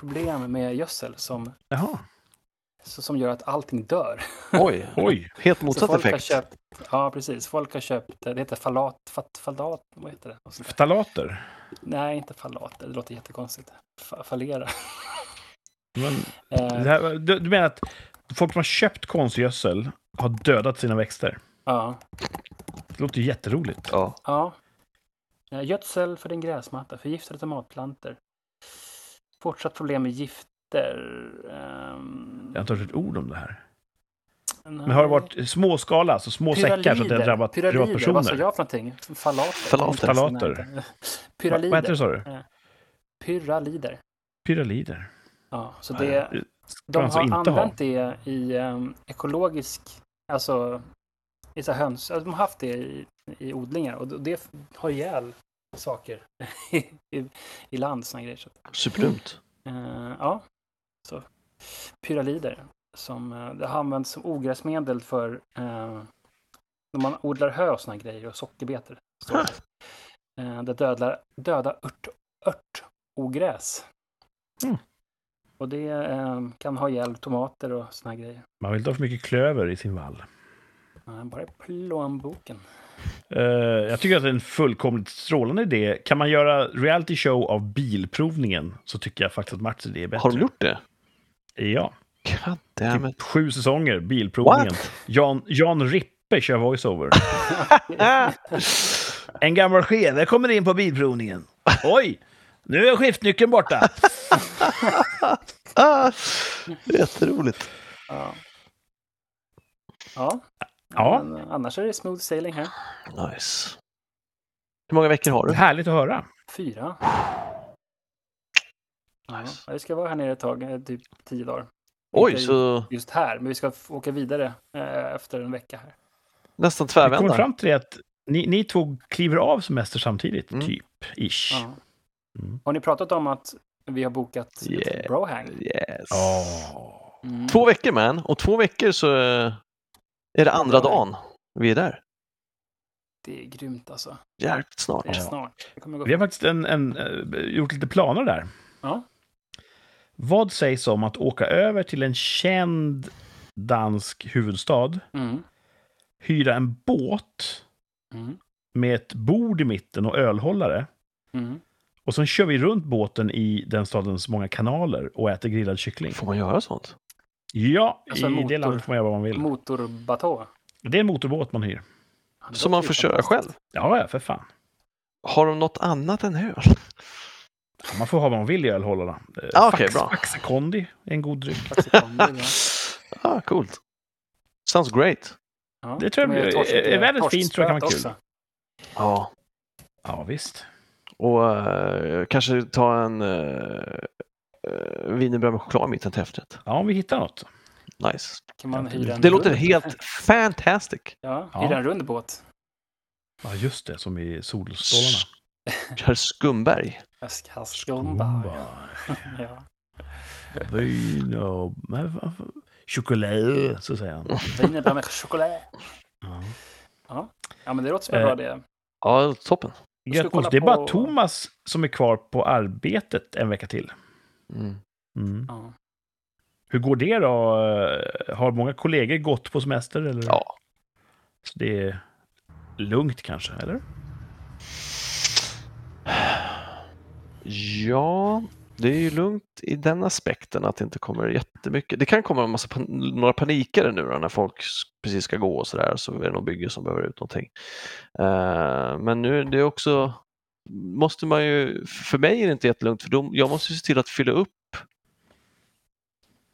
problem med gödsel som gör att allting dör. Oj. Helt motsatt effekt. Ja, precis. Folk har köpt... Det heter falat... Vad heter det? Ftalater? Nej, inte falater. Det låter jättekonstigt. Fallera. Men, du menar att folk som har köpt konstgödsel har dödat sina växter? Ja. Det låter ju jätteroligt. Ja. Gödsel för din gräsmatta, förgiftade tomatplanter. Fortsatt problem med gifter. Jag har inte hört ett ord om det här. Nej. Men har det varit småskala, alltså små säckar så att det har drabbat privatpersoner? Vad sa jag för någonting? Falater. Pyralider. Vad heter det, sa du? Pyralider. Ja, så de har använt det i ekologisk, alltså i så höns. Alltså, de har haft det i odlingar och det har ihjäl saker i land såna grejer. Superdumt. Ja, så pyralider som det har använts som ogräsmedel för när man odlar hö och såna grejer och sockerbetor. Det dödar örtogräs. Och det kan ha ihjäl tomater och såna grejer. Man vill inte ha för mycket klöver i sin vall. Bara i plånboken. Jag tycker att det är en fullkomligt strålande idé. Kan man göra reality show av bilprovningen så tycker jag faktiskt att Martins idé är bättre. Har de gjort det? Ja. Typ 7 säsonger, bilprovningen. Jan Rippe kör voiceover. En gammal skede kommer in på bilprovningen. Oj, nu är skiftnyckeln borta. Jätteroligt. Ja. Men annars är det smooth sailing här. Nice. Hur många veckor har du? Härligt att höra. 4. Nice. Ja, vi ska vara här nere ett tag, typ 10 dagar. Oj, så... Just här, men vi ska åka vidare efter en vecka här. Nästan tvärvända. Vi kommer fram till det att ni två kliver av semester samtidigt, typ-ish. Ja. Mm. Har ni pratat om att vi har bokat ett brohang? Yes. Oh. Mm. 2 veckor, man. Och 2 veckor så... Är det andra dagen vi är där? Det är grymt alltså. Jävligt snart. Vi har faktiskt gjort lite planer där. Ja. Vad sägs om att åka över till en känd dansk huvudstad, hyra en båt med ett bord i mitten och ölhållare och sen kör vi runt båten i den stadens många kanaler och äter grillad kyckling. Får man göra sånt? Ja, alltså i det landet får man göra vad man vill. Motorbatå? Det är en motorbåt man hyr. Som man får köra själv? Ja, för fan. Har de något annat än öl? Ja, man får ha vad man vill i ölhållarna. Okej, bra. Faxakondi är en god dryck. Ja, coolt. Sounds great. Ja, det tror jag är väldigt fint, tror jag kan vara kul. Ja. Ja, visst. Och kanske ta en... vinerbröd med choklad i mitten till efterrätt. Ja, om vi hittar något. Nice. Kan man hyra det låter helt fantastic. Ja, hyra en rund båt. Ja, just det, som i solstolarna. Herr Skumberg. Herr Skumberg. Ja. Vin och choklad, så säger han. Vinerbröd med choklad. Ja, men det låter som bra det. Ja, toppen. Det är bara Tomas som är kvar på arbetet en vecka till. Ja. Hur går det då? Har många kollegor gått på semester eller? Ja. Så det är lugnt kanske, eller? Ja, det är ju lugnt i den aspekten att det inte kommer jättemycket. Det kan komma en massa några panikare nu då, när folk precis ska gå och så där, så är det någon bygge som behöver ut någonting. Men nu det är också måste man ju, för mig är det inte jättelugnt för jag måste ju se till att fylla upp,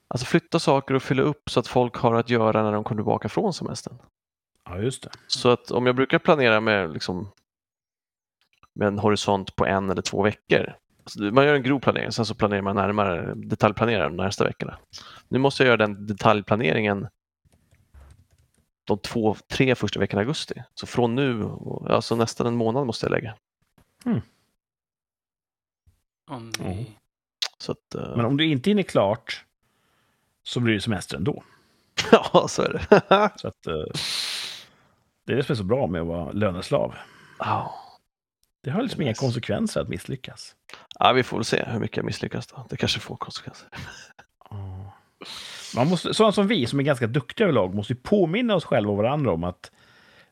alltså flytta saker och fylla upp så att folk har att göra när de kommer tillbaka från semestern. Ja, just det. Så att om jag brukar planera med liksom med en horisont på 1 eller 2 veckor, alltså man gör en grov planering, sen så planerar man närmare, detaljplanerar de nästa veckorna. Nu måste jag göra den detaljplaneringen de 2-3 första veckorna i augusti, så från nu, alltså nästan en månad måste jag lägga. Så att, men om du inte är klart så blir det semester ändå. Ja, så är det. Så att, det är det som är så bra med att vara löneslav. Det har liksom inga konsekvenser att misslyckas. Ja, vi får väl se hur mycket jag misslyckas då. Det kanske får konsekvenser. Man måste, sådana som vi som är ganska duktiga överlag måste ju påminna oss själva och varandra om att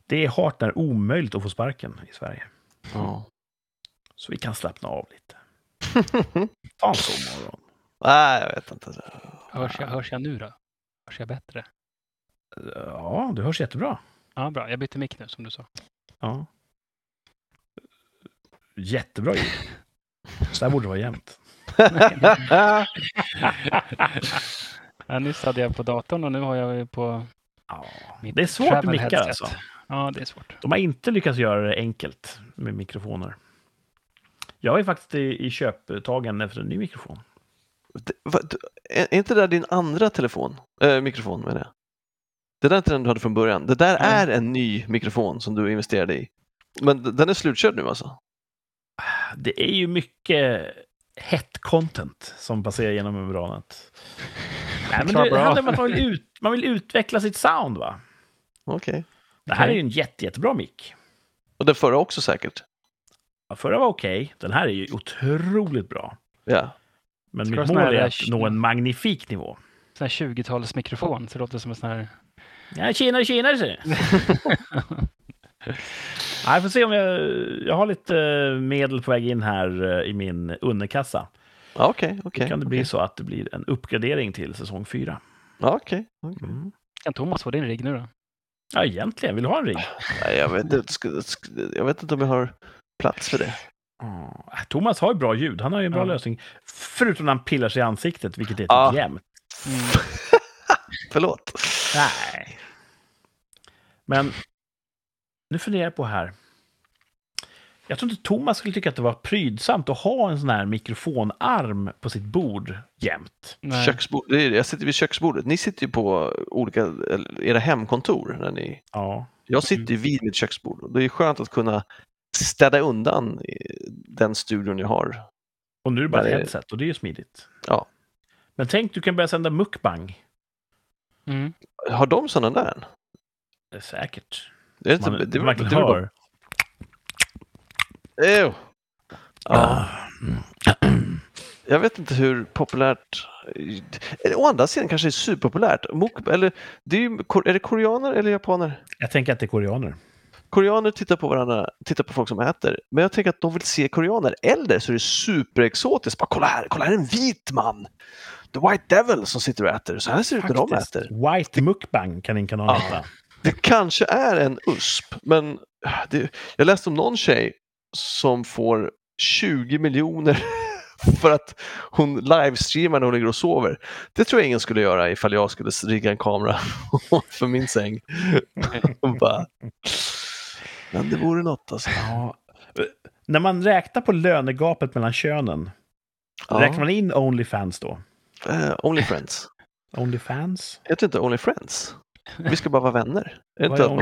det är hart när omöjligt att få sparken i Sverige. Så vi kan slappna av lite. Ta en sovmorgon. Nej, jag vet inte. Hörs jag nu då? Hörs jag bättre? Ja, du hörs jättebra. Ja, bra. Jag bytte mick nu, som du sa. Ja. Jättebra ljud. Så där borde det vara jämnt. Ja, nyss hade jag på datorn och nu har jag på... Ja, det är svårt med mickar alltså. Ja, det är svårt. De har inte lyckats göra det enkelt med mikrofoner. Jag är faktiskt i köptagen efter en ny mikrofon. Är inte det där din andra mikrofon menar jag? Det där är inte den du hade från början. Det där är en ny mikrofon som du investerade i. Men den är slutkörd nu alltså. Det är ju mycket hett content som passerar genom membranet. Nej, men det handlar om att man vill utveckla sitt sound, va? Okej. Okay. Det här är ju en jättebra mic. Och den förra också säkert. Ja, förra var okej. Den här är ju otroligt bra. Ja. Men ska mitt mål är att nå en magnifik nivå. Sån här 20-talsmikrofon, så det låter som en sån här... Ja, tjenare, säger jag. Ja, jag får se om jag har lite medel på väg in här i min underkassa. Okej. Då kan det bli så att det blir en uppgradering till säsong 4. Okej. Mm. Kan Tomas få din rigg nu då? Ja, egentligen. Vill du ha en rigg? Nej, jag vet inte om jag har plats för det. Tomas har ju bra ljud. Han har ju en bra lösning. Förutom när han pillar sig i ansiktet, vilket är ett jämt. Förlåt. Nej. Men nu funderar jag på här. Jag tror inte Tomas skulle tycka att det var prydsamt att ha en sån här mikrofonarm på sitt bord jämt. Köksbordet. Jag sitter vid köksbordet. Ni sitter ju på olika era hemkontor när ni... Ja. Jag sitter ju vid mitt köksbord. Det är skönt att kunna städa undan den studion jag har. Och nu är det bara ett headset och det är ju smidigt. Ja. Men tänk, du kan börja sända mukbang. Mm. Har de sådana där? Det är säkert. Det är inte, man, det verkligen hör. Ew. Ja. Jag vet inte hur populärt... Å andra sidan kanske det är superpopulärt. Eller, är det koreaner eller japaner? Jag tänker att det är koreaner. Koreaner tittar på varandra, tittar på folk som äter. Men jag tänker att de vill se koreaner. Eller så är det superexotiskt. Bara, kolla här är en vit man. The White Devil som sitter och äter. Så här ser det ut när de äter. White mukbang kan en kanal äta. Det kanske är en USP. Men jag läste om någon tjej som får 20 miljoner för att hon livestreamar när hon ligger och sover. Det tror jag ingen skulle göra ifall jag skulle rigga en kamera för min säng. Men det vore något alltså. Ja. När man räknar på lönegapet mellan könen, räknar man in OnlyFans då? OnlyFriends. OnlyFans? Jag tror inte OnlyFriends. Vi ska bara vara vänner. Är inte att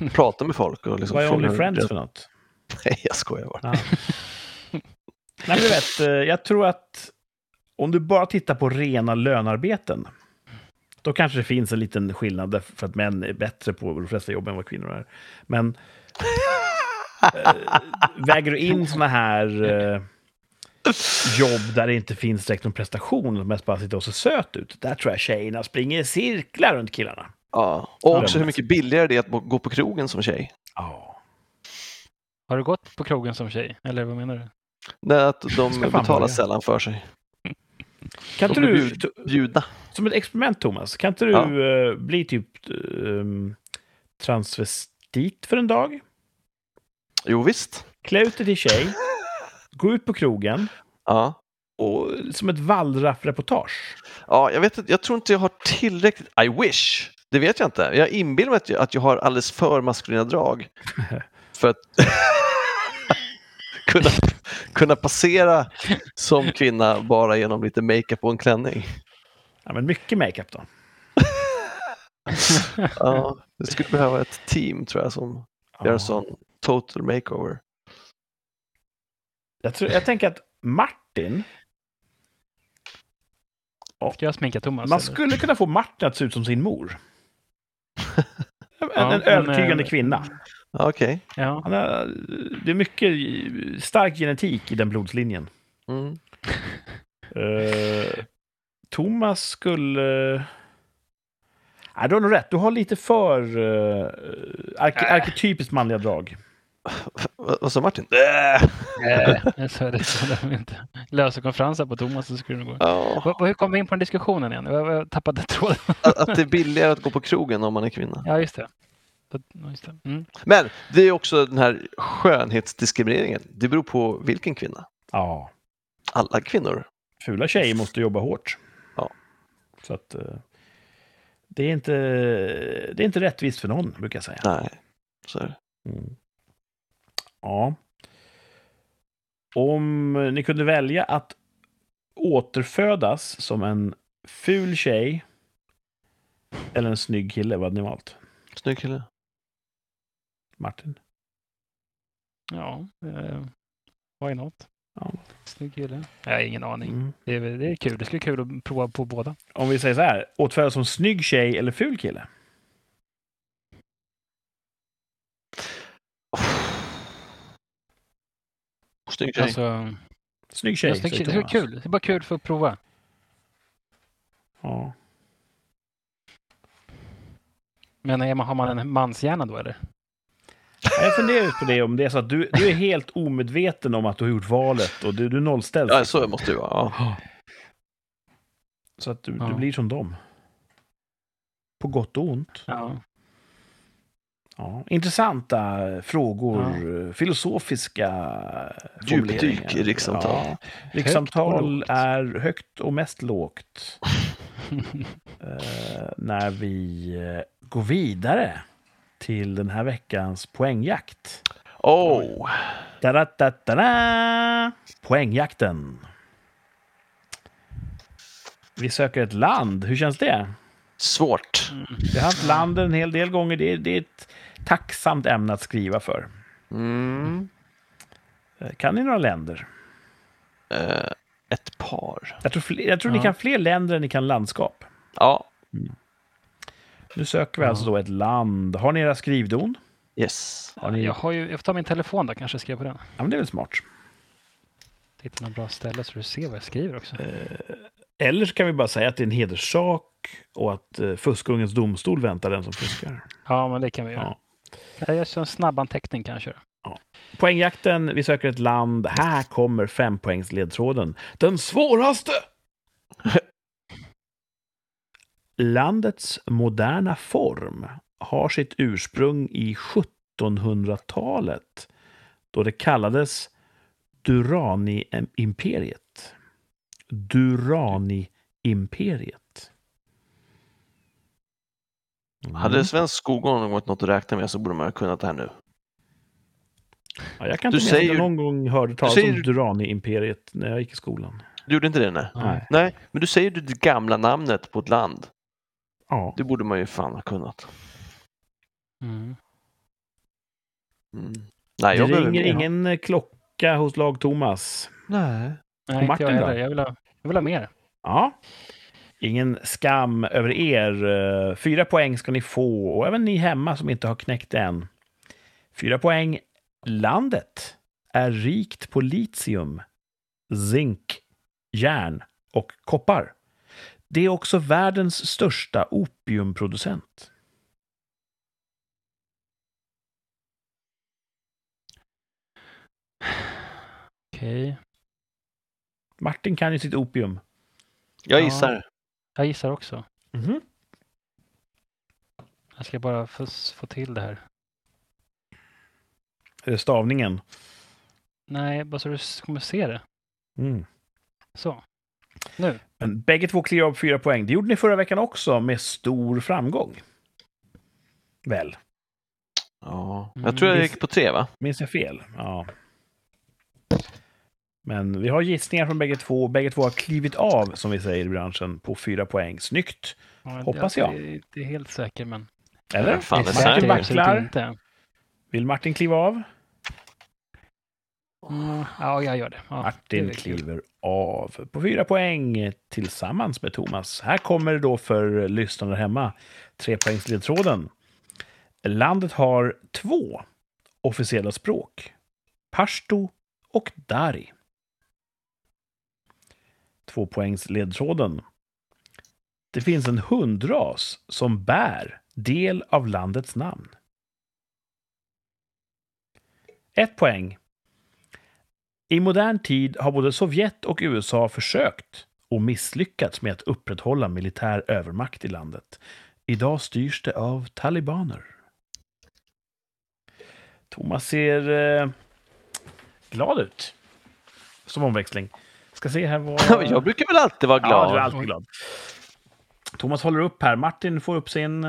man pratar med folk och liksom... Vad är OnlyFriends för något? Nej, jag skojar bara. Ja. Nej, men du vet, jag tror att om du bara tittar på rena lönarbeten, då kanske det finns en liten skillnad för att män är bättre på de flesta jobben än vad kvinnor är. Men väger du in såna här jobb där det inte finns direkt någon prestation och mest bara sitter och ser söt ut, där tror jag tjejerna springer i cirklar runt killarna. Ja, och också hur mycket billigare det är att gå på krogen som tjej. Ja. Har du gått på krogen som tjej? Eller vad menar du? Nej, att de betalar sällan för sig. Kan inte du bjuda? Som ett experiment, Thomas. Kan inte du bli typ transvestit för en dag? Jo, visst. Klä ut dig till tjej. Gå ut på krogen. Ja. Och som ett wallraff-reportage. Ja, jag vet inte. Jag tror inte jag har tillräckligt... I wish. Det vet jag inte. Jag inbillar mig att jag har alldeles för maskulina drag. För att kunna passera som kvinna bara genom lite makeup och en klänning. Ja, men mycket makeup då. Ja, det skulle behöva ett team tror jag som gör en sån total makeover. Jag tänker att Martin... Ska jag sminka Thomas? Man skulle kunna få Martin att se ut som sin mor. En övertygande kvinna. Okej. Ja. Det är mycket stark genetik i den blodslinjen. Mm. Thomas skulle... Nej, du har nog rätt. Du har lite för arketypiskt manliga drag. Vad sa Martin? Jag sa det så inte. Lösa konferenser på Thomas så skulle det gå. Hur kom vi in på den diskussionen igen? Jag tappade tråden. Att det är billigare att gå på krogen om man är kvinna. Ja, just det. Mm. Men det är också den här skönhetsdiskrimineringen. Det beror på vilken kvinna. Ja. Alla kvinnor. Fula tjejer måste jobba hårt. Ja. Så att det är inte rättvist för någon, brukar jag säga. Nej. Så är det. Mm. Ja. Om ni kunde välja att återfödas som en ful tjej Eller en snygg kille, vad hade ni valt? Snygg kille. Martin. Ja, why not? Ja. Snygg kille. Jag har ingen aning. Mm. Det är kul. Det skulle vara kul att prova på båda. Om vi säger så här, åtfärd som snygg tjej eller ful kille? Snygg tjej. Alltså, snygg tjej. Ja, snygg tjej. Det är kul. Det är bara kul för att prova. Ja. Men har man en manshjärna då, eller? Jag funderar på det, om det är så att du är helt omedveten om att du har gjort valet och du nollställs. Ja, så måste du vara. Ja. Så att du blir som dem. På gott och ont. Ja. Ja, intressanta frågor, filosofiska djupdyk i rikssamtal. Ja. Rikssamtal är högt och mest lågt. När vi går vidare till den här veckans poängjakt. Oh! Da-da-da-da-da. Poängjakten. Vi söker ett land. Hur känns det? Svårt. Vi har haft land en hel del gånger. Det är ett tacksamt ämne att skriva för. Mm. Kan ni några länder? Ett par. Jag tror ni kan fler länder än ni kan landskap. Ja. Mm. Nu söker vi alltså då ett land. Har ni era skrivdon? Yes. Jag får ta min telefon där, kanske skriva på den. Ja, men det är väl smart. Titta några bra ställe så du ser vad jag skriver också. Eller så kan vi bara säga att det är en hederssak och att fuskungens domstol väntar den som fuskar. Ja, men det kan vi göra. Ja. Jag kör en snabb anteckning kanske. Ja. Poängjakten, vi söker ett land. Här kommer 5-poängsledtråden. Den svåraste! Landets moderna form har sitt ursprung i 1700-talet då det kallades Durani-imperiet. Durani-imperiet. Mm. Hade svensk skolgång varit något att räkna med så borde man ha kunnat det här nu. Ja, jag kan inte säga att någon gång hörde talas om Durani-imperiet när jag gick i skolan. Du gjorde inte det, nej. Men du säger ju det gamla namnet på ett land. Ja. Det borde man ju fan ha kunnat. Mm. Nej, det ringer ingen klocka hos lag Tomas. Nej, Martin, inte jag, jag vill ha mer. Ja. Ingen skam över er. 4 poäng ska ni få. Och även ni hemma som inte har knäckt än. 4 poäng. Landet är rikt på litium, zink, järn och koppar. Det är också världens största opiumproducent. Okej. Martin kan ju sitt opium. Jag gissar. Ja, jag gissar också. Mm-hmm. Jag ska bara få till det här. Är det stavningen? Nej, bara så du kommer se det. Mm. Så. Nu. Men bägge två klirar upp 4 poäng. Det gjorde ni förra veckan också med stor framgång. Väl? Ja. Jag tror jag gick på 3, va? Minns jag fel? Ja. Men vi har gissningar från bägge två. Bägge två har klivit av, som vi säger i branschen, på 4 poäng. Snyggt, ja, hoppas jag. Det är helt säker, men... Eller? Ja, fan, Martin vacklar. Vill Martin kliva av? Ja, jag gör det. Ja, Martin det kliver av på 4 poäng tillsammans med Tomas. Här kommer det då för lyssnarna hemma 3-poängsledtråden. Landet har 2 officiella språk. Pashto och Dari. 2-poängsledtråden. Det finns en hundras som bär del av landets namn. 1 poäng. I modern tid har både Sovjet och USA försökt och misslyckats med att upprätthålla militär övermakt i landet. Idag styrs det av talibaner. Thomas ser glad ut. Som omväxling. Ska se här vad... Jag brukar väl alltid vara glad. Ja, du är alltid glad. Thomas håller upp här. Martin får upp sin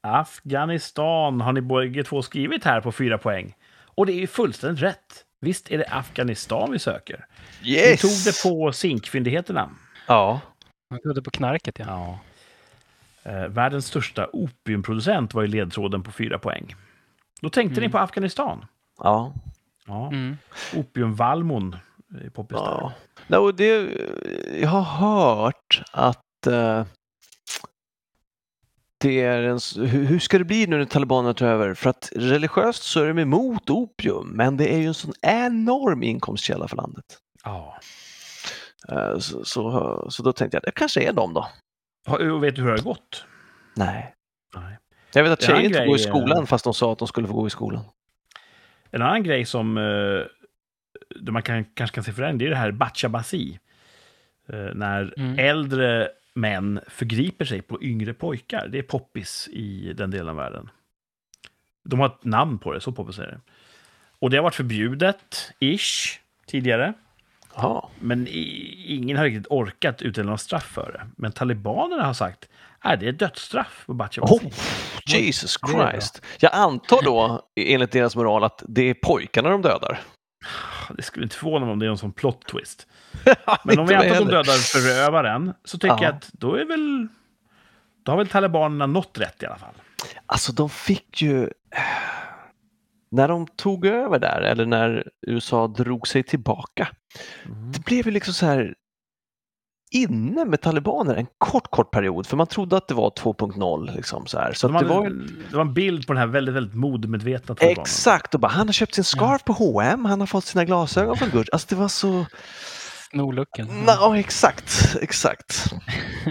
Afghanistan. Har ni båda två skrivit här på 4 poäng? Och det är ju fullständigt rätt. Visst är det Afghanistan vi söker. Yes. Vi tog det på zinkfyndigheterna. Ja. Man tog det på knarket, ja. Världens största opiumproducent var i ledtråden på 4 poäng. Då tänkte ni på Afghanistan. Ja. Ja. Mm. Opiumvalmon i poppis där. Ja. Och det, jag har hört att det är en, hur ska det bli nu när talibanerna tar över? För att religiöst så är de emot opium, men det är ju en sån enorm inkomstkälla för landet. Ja. Så då tänkte jag, det kanske är de då. Och vet du hur det har gått? Nej. Nej. Jag vet att tjejer inte går i skolan fast de sa att de skulle få gå i skolan. En annan grej som man kanske kan se för den, det är det här Bachabazi. När äldre män förgriper sig på yngre pojkar. Det är poppis i den delen av världen. De har ett namn på det, så poppis är det. Och det har varit förbjudet, tidigare. Ja. Men ingen har riktigt orkat utdela någon straff för det. Men talibanerna har sagt att det är dödsstraff på Bachabazi. Oh, Jesus Christ. Jag antar då, enligt deras moral, att det är pojkarna de dödar. Det skulle inte förvåna mig om det är någon sån plot twist. Men om vi antar att de dödar förövaren, så tycker jag att då har väl talibanerna nått rätt i alla fall. Alltså de fick ju... När de tog över där, eller när USA drog sig tillbaka, det blev ju liksom så här inne med talibaner en kort period, för man trodde att det var 2.0 liksom så här. Så de det var en bild på den här väldigt, väldigt modmedvetna talibanen. Exakt, och bara, han har köpt sin scarf på H&M, han har fått sina glasögon från Gud. Alltså det var så... Snorlucken. Ja, exakt.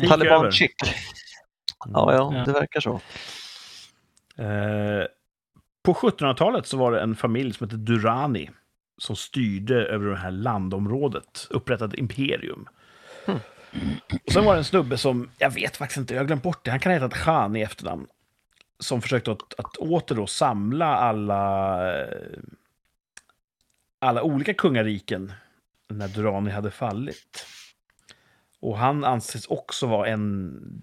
Taliban chick. Ja, det verkar så. På 1700-talet så var det en familj som hette Durani som styrde över det här landområdet, upprättade imperium. Och sen var det en snubbe som, jag vet faktiskt inte, jag har glömt bort det, han kan ha hetat Khan i efternamn, som försökte att åter då samla alla olika kungariken när Durani hade fallit. Och han anses också vara en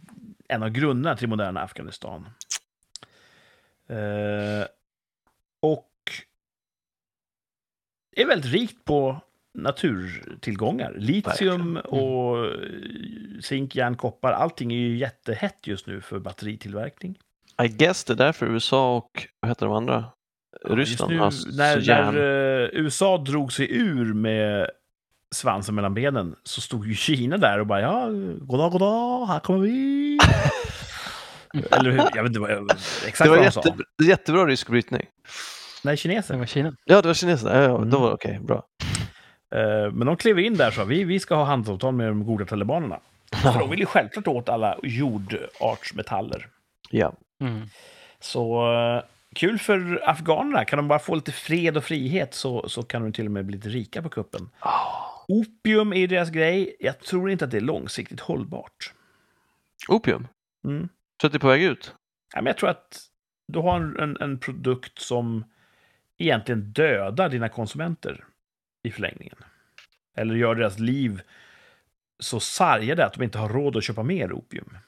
av grundarna till moderna Afghanistan. Och är väldigt rikt på naturtillgångar. Litium och zink, järn, koppar. Allting är ju jättehett just nu för batteritillverkning. I guess det är därför USA och, vad heter de andra? Ryssland. Just nu, när USA drog sig ur med svansen mellan benen, så stod ju Kina där och bara, goddag, här kommer vi. Eller hur? Jag vet inte vad exakt det var vad sa. Jättebra rysk brytning. Nej, kineser. Var Kina. Ja, det var kineser. Ja, då var det okej, bra. Men de klev in där så vi ska ha handelsavtal med de goda talibanerna. För de vill ju självklart åt alla jordartsmetaller. Ja. Så kul för afghanerna. Kan de bara få lite fred och frihet så kan de till och med bli lite rika på kuppen. Opium är deras grej. Jag tror inte att det är långsiktigt hållbart. Opium? Så att det är på väg ut? Ja, men jag tror att du har en produkt som egentligen dödar dina konsumenter i förlängningen. Eller gör deras liv så sargade att de inte har råd att köpa mer opium.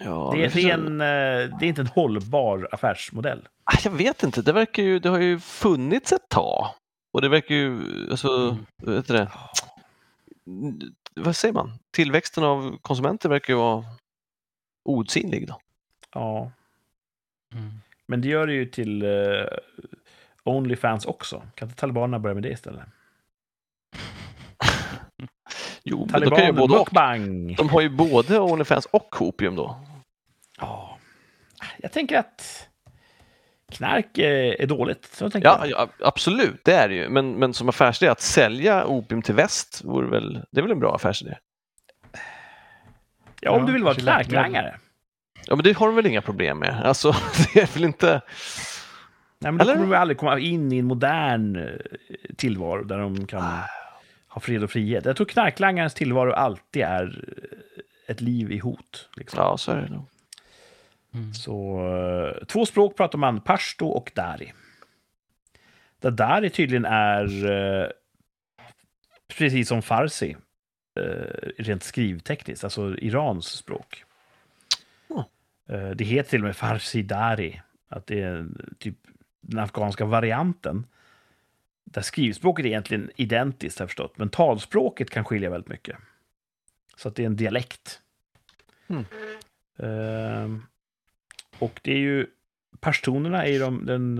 Ja, det är inte en hållbar affärsmodell. Jag vet inte, det har ju funnits ett tag. Och det verkar ju, alltså, vet du det? Vad säger man? Tillväxten av konsumenter verkar ju vara outsinlig då. Ja. Men det gör det ju till OnlyFans också. Kan inte talibanerna börja med det istället? Jo, talibaner, blockbang. De har ju både OnlyFans och opium då. Ja. Jag tänker att knark är dåligt. Så tänker jag. Absolut, det är det ju. Men som affärsidé att sälja opium till väst det är väl en bra affärsidé? Ja, om du vill vara knarklangare. Ja, men det har de väl inga problem med. Alltså, det är väl inte... Nej, men då kommer vi aldrig komma in i en modern tillvaro där de kan ha fred och frihet. Jag tror knarklangarens tillvaro alltid är ett liv i hot. Liksom. Ja, så är det nog. Så, 2 språk pratar man, Pashto och Dari. Där Dari tydligen är precis som Farsi. Rent skrivtekniskt, alltså Irans språk. Det heter till och med Farsi Dari, att det är typ den afghanska varianten där skrivspråket är egentligen identiskt, har förstått, men talspråket kan skilja väldigt mycket, så att det är en dialekt. Och det är ju pashtunerna är ju den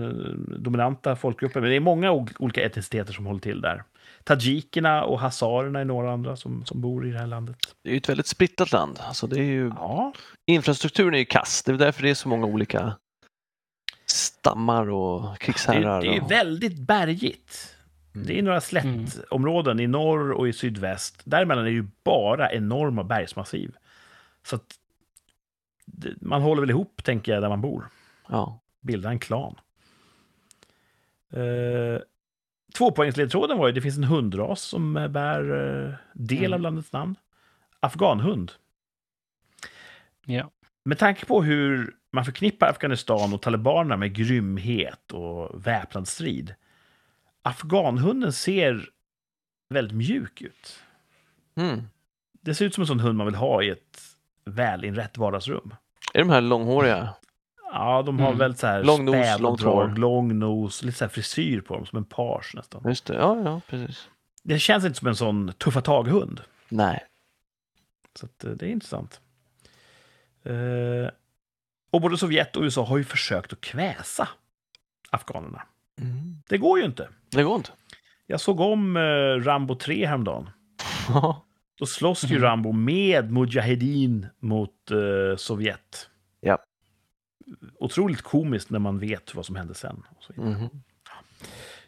dominanta folkgruppen, men det är många olika etniciteter som håller till där. Tajikerna och hazarerna är några andra som bor i det här landet. Det är ju ett väldigt splittat land. Alltså det är ju... ja. Infrastrukturen är ju kass. Det är därför det är så många olika stammar och krigsherrar. Det är ju väldigt bergigt. Mm. Det är några slättområden i norr och i sydväst. Däremellan är det ju bara enorma bergsmassiv. Så att man håller väl ihop, tänker jag, där man bor. Ja. Bilda en klan. Tvåpoängsledtråden var ju det finns en hundras som bär del av landets namn. Afghanhund. Ja. Med tanke på hur man förknippar Afghanistan och talibanerna med grymhet och väpnad strid. Afghanhunden ser väldigt mjuk ut. Mm. Det ser ut som en sån hund man vill ha i ett välinrätt vardagsrum. Är de här långhåriga? Ja, de har väl så här späddrag, lång nos, lite så här frisyr på dem, som en page nästan. Just det, ja, precis. Det känns inte som en sån tuffa taghund. Nej. Så att, det är intressant. Och både Sovjet och USA har ju försökt att kväsa afghanerna. Mm. Det går ju inte. Det går inte. Jag såg om Rambo 3 häromdagen. Då slåss ju Rambo med Mujahedin mot Sovjet. Ja. Otroligt komiskt när man vet vad som hände sen. Och så vidare. Mm.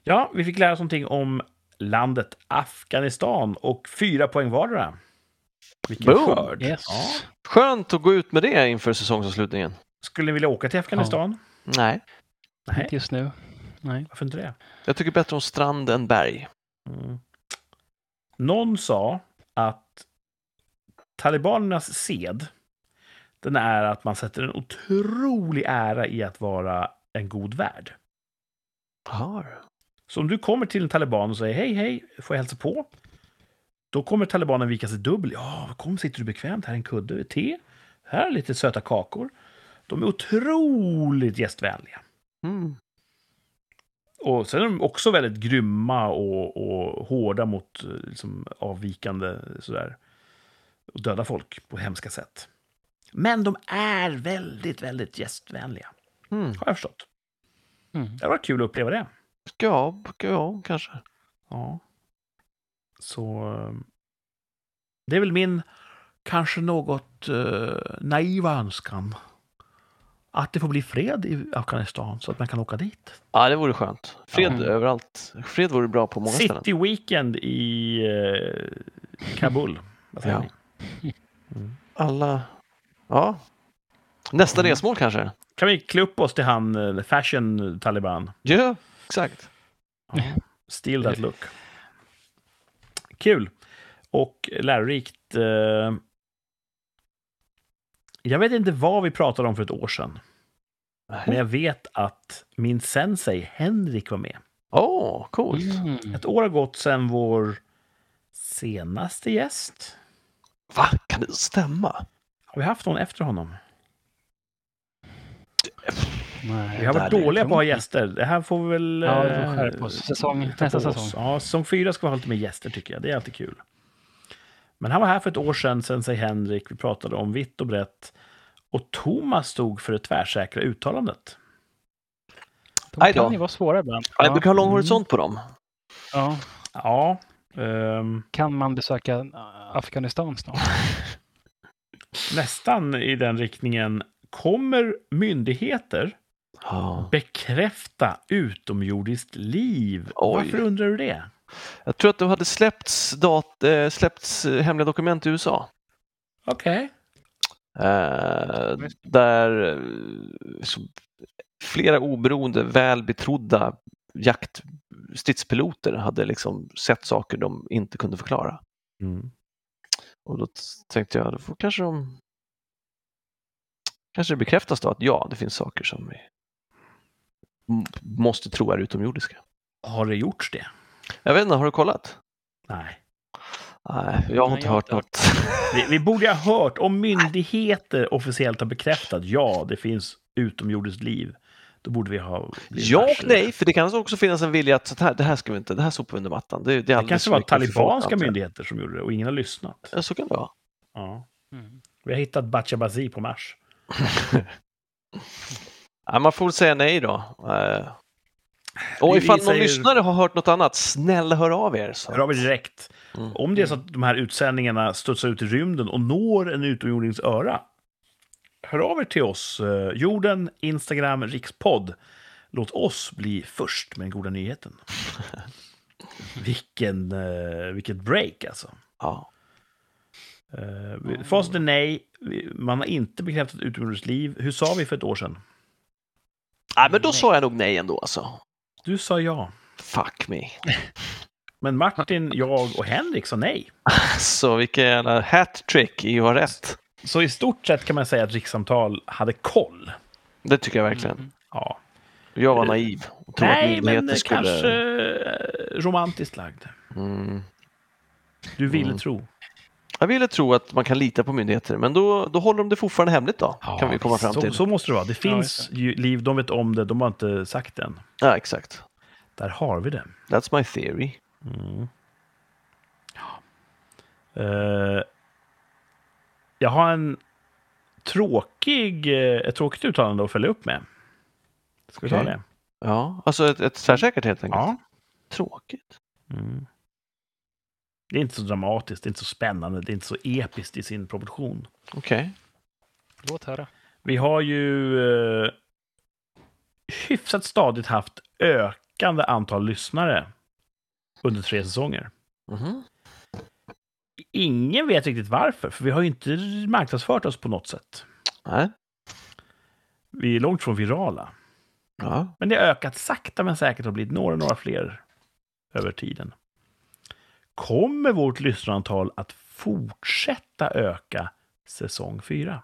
Ja, vi fick lära oss någonting om landet Afghanistan och 4 poäng vardera. Vilken skörd. Yes. Ja. Skönt att gå ut med det inför säsongsavslutningen. Skulle ni vilja åka till Afghanistan? Ja. Nej. Inte just nu. Nej. Varför inte det? Jag tycker bättre om strand än berg. Mm. Någon sa att talibanernas sed, den är att man sätter en otrolig ära i att vara en god värd. Aha. Så om du kommer till en taliban och säger hej, får jag hälsa på? Då kommer talibanen vika sig dubbel. Ja, kom, sitter du bekvämt? Här är en kudde, te. Här är lite söta kakor. De är otroligt gästvänliga. Mm. Och sen är de också väldigt grymma och hårda mot liksom, avvikande sådär, och döda folk på hemska sätt. Men de är väldigt, väldigt gästvänliga. Har jag förstått. Det var kul att uppleva det. Ja, kanske. Ja. Så det är väl min kanske något naiva önskan. Att det får bli fred i Afghanistan så att man kan åka dit. Ja, det vore skönt. Fred överallt. Fred vore bra på många ställen. City Weekend i Kabul. Ja. Alla... Ja. Nästa resmål kanske. Kan vi klä upp oss till han Fashion Taliban? Ja, exakt. Ja. Steal that look. Kul. Och lärorikt... Jag vet inte vad vi pratade om för ett år sedan. Nej. Men jag vet att min sensei Henrik var med. Åh, coolt. Ett år har gått sedan vår senaste gäst. Va? Kan det stämma? Har vi haft någon efter honom? Nej, vi har varit dåliga på att ha gäster. Det här får vi väl... Ja, vi får skärpa oss. Nästa säsong. Ja, som 4 ska vi ha lite mer gäster tycker jag. Det är alltid kul. Men han var här för ett år sedan, sensei Henrik. Vi pratade om vitt och brett. Och Tomas stod för det tvärsäkra uttalandet. De kan ju vara svåra ibland. Ja. Du kan ha lång horisont på dem. Ja. Kan man besöka Afghanistan snart? Nästan i den riktningen. Kommer myndigheter bekräfta utomjordiskt liv? Oj. Varför undrar du det? Jag tror att de hade släppts hemliga dokument i USA. Okej. Där flera oberoende, välbetrodda jaktstridspiloter hade liksom sett saker de inte kunde förklara. Mm. Och då tänkte jag, då får kanske det bekräftas då att det finns saker som vi måste tro är utomjordiska. Har det gjorts det? Jag vet inte, har du kollat? Nej, jag har inte hört något. Vi borde ha hört om myndigheter officiellt har bekräftat det finns utomjordiskt liv. Då borde vi ha... nej, för det kan också finnas en vilja att det här ska vi inte, det här sopar under mattan. Det kanske var talibanska myndigheter som gjorde det och ingen har lyssnat. Ja, så kan det vara. Ja. Mm. Vi har hittat Bachabazi på Mars. Ja, man får säga nej då. Och ifall någon lyssnare har hört något annat, snälla hör av er. Så. Hör av er direkt. Mm. Om det är så att de här utsändningarna studsar ut i rymden och når en utomjordings öra, hör av er till oss. Jorden, Instagram, Rikspodd. Låt oss bli först med den goda nyheten. Vilket break alltså. Ja. Fast nej, man har inte bekräftat utomjordingsliv. Hur sa vi för ett år sedan? Nej, men då sa jag nog nej ändå alltså. Du sa ja. Fuck me. Men Martin, jag och Henrik sa nej. Så vilken hat-trick i var rätt. Så i stort sett kan man säga att Rikssamtal hade koll. Det tycker jag verkligen. Mm. Ja. Jag var naiv. Nej, men kanske romantiskt lagd. Mm. Du ville tro. Jag ville tro att man kan lita på myndigheter, men då håller de det fortfarande hemligt då, ja, kan vi komma fram till. Så måste det vara. Det finns liv, de vet om det, de har inte sagt det än. Ja, exakt. Där har vi det. That's my theory. Mm. Ja. Jag har ett tråkigt uttalande att följa upp med. Ska vi ta det? Ja, alltså ett särsäkert helt enkelt. Ja. Tråkigt. Mm. Det är inte så dramatiskt, det är inte så spännande, det är inte så episkt i sin proportion. Okej. Låt höra. Vi har ju hyfsat stadigt haft ökande antal lyssnare under 3 säsonger. Mm-hmm. Ingen vet riktigt varför, för vi har ju inte marknadsfört oss på något sätt. Nej. Vi är långt från virala. Ja. Men det har ökat sakta men säkert och blivit några fler över tiden. Kommer vårt lyssnarantal att fortsätta öka säsong 4?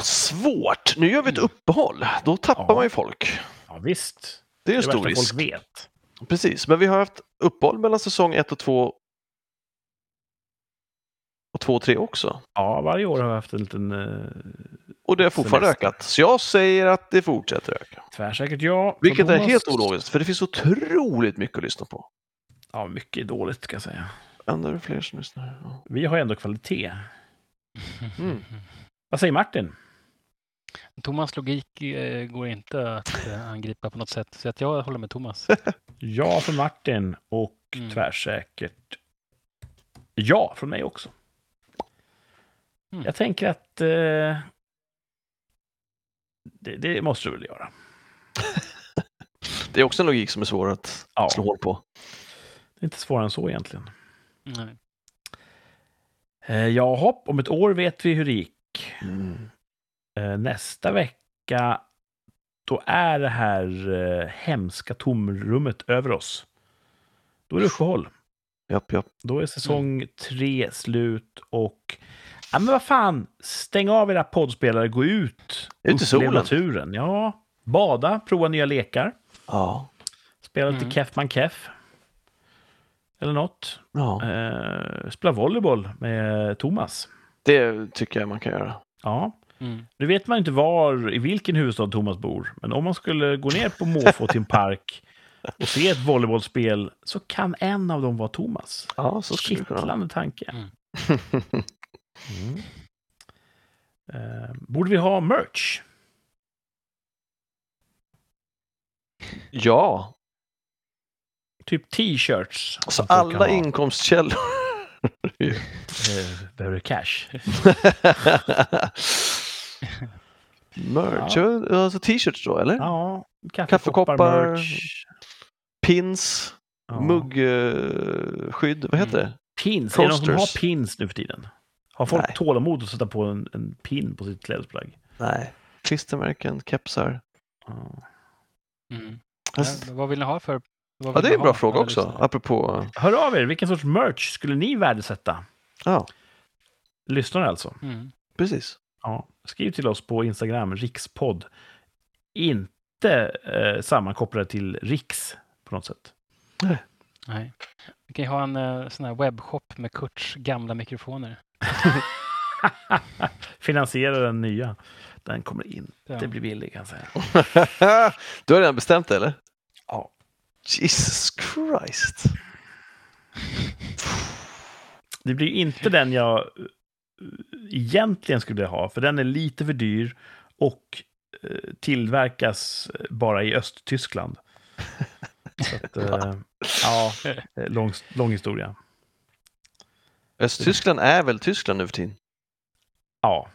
Svårt. Nu gör vi ett uppehåll. Då tappar man ju folk. Ja, visst. Det är en stor risk. Folk vet. Precis, men vi har haft uppehåll mellan säsong 1 och 2 och 2 och 3 också. Ja, varje år har vi haft en liten och det har fortfarande ökat. Så jag säger att det fortsätter öka. Tvärsäkert ja. Vilket är helt ologiskt, för det finns otroligt mycket att lyssna på. Ja, mycket dåligt ska jag säga. Ändå fler som lyssnar. Ja. Vi har ändå kvalitet. Mm. Vad säger Martin? Tomas logik går inte att angripa på något sätt. Så att jag håller med Tomas. Ja från Martin och tvärsäkert ja från mig också. Mm. Jag tänker att det måste du väl göra. Det är också en logik som är svår att slå hål på. Det är inte svårare än så egentligen. Nej. Ja, hopp. Om ett år vet vi hur det gick. Mm. Nästa vecka då är det här hemska tomrummet över oss. Då är det uppehåll. Japp. Då är säsong 3 slut och ja, men vad fan. Stäng av era poddspelare. Gå ut. Upplev naturen. Ja. Bada. Prova nya lekar. Ja. Spela lite Kefman Kef. Eller något. Ja. Spela volleyboll med Tomas. Det tycker jag man kan göra. Ja. Mm. Nu vet man inte i vilken huvudstad Tomas bor. Men om man skulle gå ner på Måfå till en park och se ett volleybollspel så kan en av dem vara Tomas. Ja, så skulle det vara. Kittlande tanke. Mm. Mm. Borde vi ha merch? Ja. Typ t-shirts. Alltså alla inkomstkällor. Behöver du cash? Merch. Ja. Alltså t-shirts då, eller? Ja. Kaffekoppar. Merch. Pins. Ja. Muggskydd. Vad heter det? Pins. Posters. Är det någon som har pins nu för tiden? Har folk tålamod att sätta på en pin på sitt klädesplagg? Nej. Klistermärken, kepsar. Mm. Ja, vad vill ni ha för... Ja, det är en bra fråga också, apropå... Hör av er, vilken sorts merch skulle ni värdesätta? Ja. Lyssnare alltså. Mm. Precis. Ja. Skriv till oss på Instagram, Rikspodd. Inte sammankopplade till Riks på något sätt. Nej. Vi kan ju ha en sån här webbshop med Kurts gamla mikrofoner. Finansiera den nya. Den kommer inte bli billig, kan jag säga. Du har redan bestämt det, eller? Ja. Jesus Christ. Det blir inte den jag egentligen skulle jag ha, för den är lite för dyr och tillverkas bara i Östtyskland. Så att, ja, lång historia. Östtyskland är väl Tyskland nu för tiden? Ja.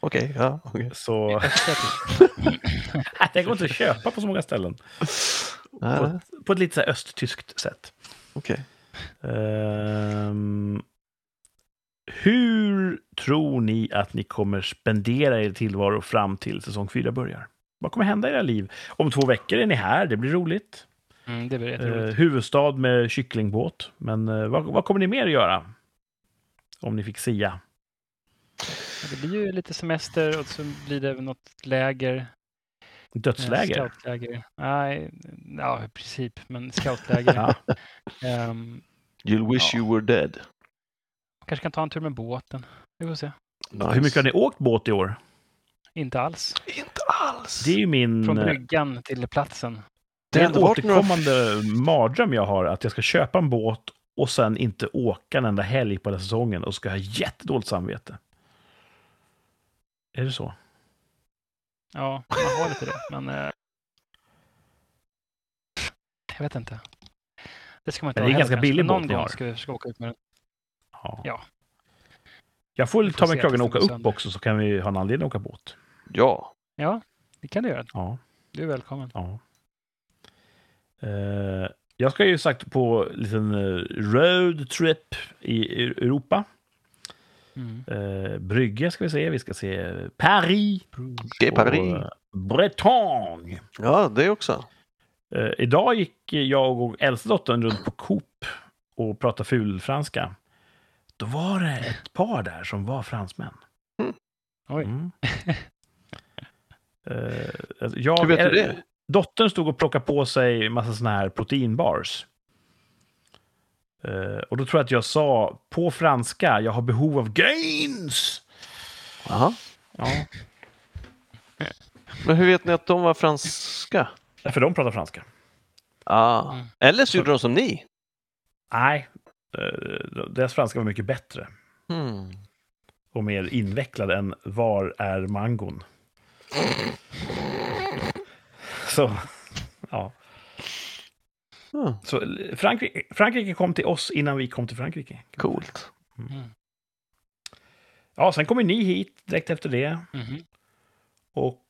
Okej, ja. Okay. Så... det går inte att köpa på så många ställen. På ett lite så här östtyskt sätt. Okej. Okay. Hur tror ni att ni kommer spendera er tillvaro fram till säsong 4 börjar? Vad kommer hända i era liv? Om 2 veckor är ni här, det blir roligt. Mm, det blir jätteroligt. Huvudstad med kycklingbåt. Men vad kommer ni mer att göra? Om ni fick sia. Det blir ju lite semester och så blir det något läger. Dödsläger? Scoutläger. Nej, ja, i princip. Men scoutläger. You'll wish you were dead. Kanske kan ta en tur med båten. Vi får se. Nice. Hur mycket har ni åkt båt i år? Inte alls. Inte alls! Det är ju min... Från bryggan till platsen. Det är en återkommande mardröm jag har. Att jag ska köpa en båt och sen inte åka en enda helg på den säsongen. Och ska ha jättedåligt samvete. Är det så? Ja, man har lite det. Men jag vet inte. Det ska man inte ha. Det är ganska billig båt någon gång ska åka ut med den. Ja. Jag får ta mig kragen och åka upp också, så kan vi ha en anledning att åka båt. Ja. Ja, det kan du göra. Ja. Du är välkommen. Ja. Jag ska ju sagt på en liten road trip i Europa. Mm. Brygge ska vi se. Vi ska se Paris. Det är Paris. Bretagne. Ja, det också. Idag gick jag och äldsta dottern runt på Coop och pratade ful franska. Då var det ett par där som var fransmän. Mm. Oj. Mm. Hur vet du det? Dottern stod och plockade på sig en massa såna här proteinbars. Och då tror jag att jag sa på franska, jag har behov av gains. Aha. Ja. Men hur vet ni att de var franska? Ja, för de pratar franska. Ah. Mm. Eller så gjorde de som ni. Nej. Deras franska var mycket bättre. Mm. Och mer invecklad än var är mangon. Så, ja. Mm. Så Frankrike kom till oss innan vi kom till Frankrike. Coolt. Mm. Ja, sen kommer ni hit direkt efter det. Mm. Och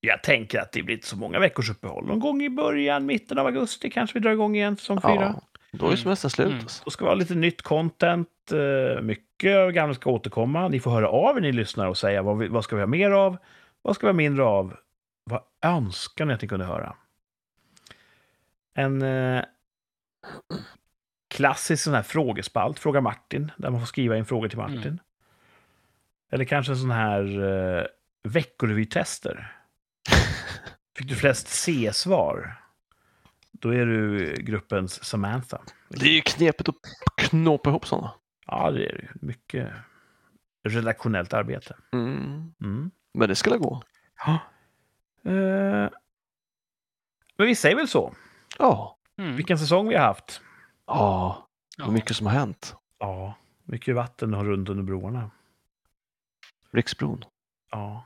jag tänker att det blir inte så många veckors uppehåll. Någon gång i början, mitten av augusti kanske vi drar igång igen som 4. Då är semestern slut. Mm. Då ska vi ha lite nytt content. Mycket av gamla ska återkomma. Ni får höra av er, ni lyssnar, och säga vad ska vi ha mer av? Vad ska vi ha mindre av? Vad önskar ni att ni kunde höra? En klassisk sån här frågespalt. Fråga Martin. Där man får skriva in frågor till Martin. Mm. Eller kanske en sån här veckorevytester. Fick du flest C-svar? Då är du gruppens Samantha. Det är ju knepigt att knåpa ihop sådana. Ja, det är ju mycket redaktionellt arbete. Mm. Mm. Men det skulle gå. Ja. Men vi säger väl så. Ja. Mm. Vilken säsong vi har haft. Ja, och mycket som har hänt. Ja, mycket vatten har runt under broarna. Riksbron. Ja.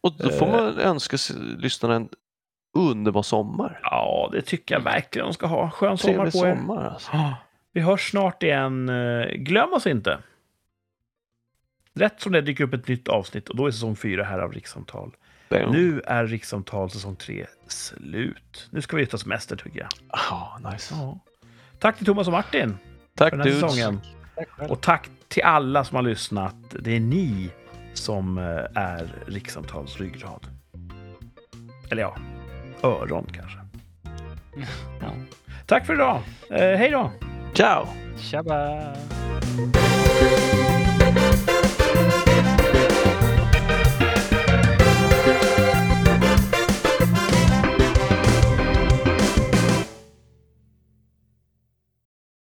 Och då får man önska lyssnarna en underbar sommar. Ja, det tycker jag verkligen de ska ha. Skön sommar på sommar, er. Alltså. Vi hörs snart igen. Glöm oss inte. Rätt som det dyker upp ett nytt avsnitt, och då är säsong 4 här av Rikssamtal. Bam. Nu är Rikssamtal säsong 3 slut. Nu ska vi ut semester, tycker jag. Nice. Tack till Tomas och Martin. Tack för den här säsongen. Tack. Och tack till alla som har lyssnat. Det är ni som är Rikssamtals ryggrad. Eller ja, öron kanske. Ja. Tack för idag. Hej då. Ciao. Tjaba.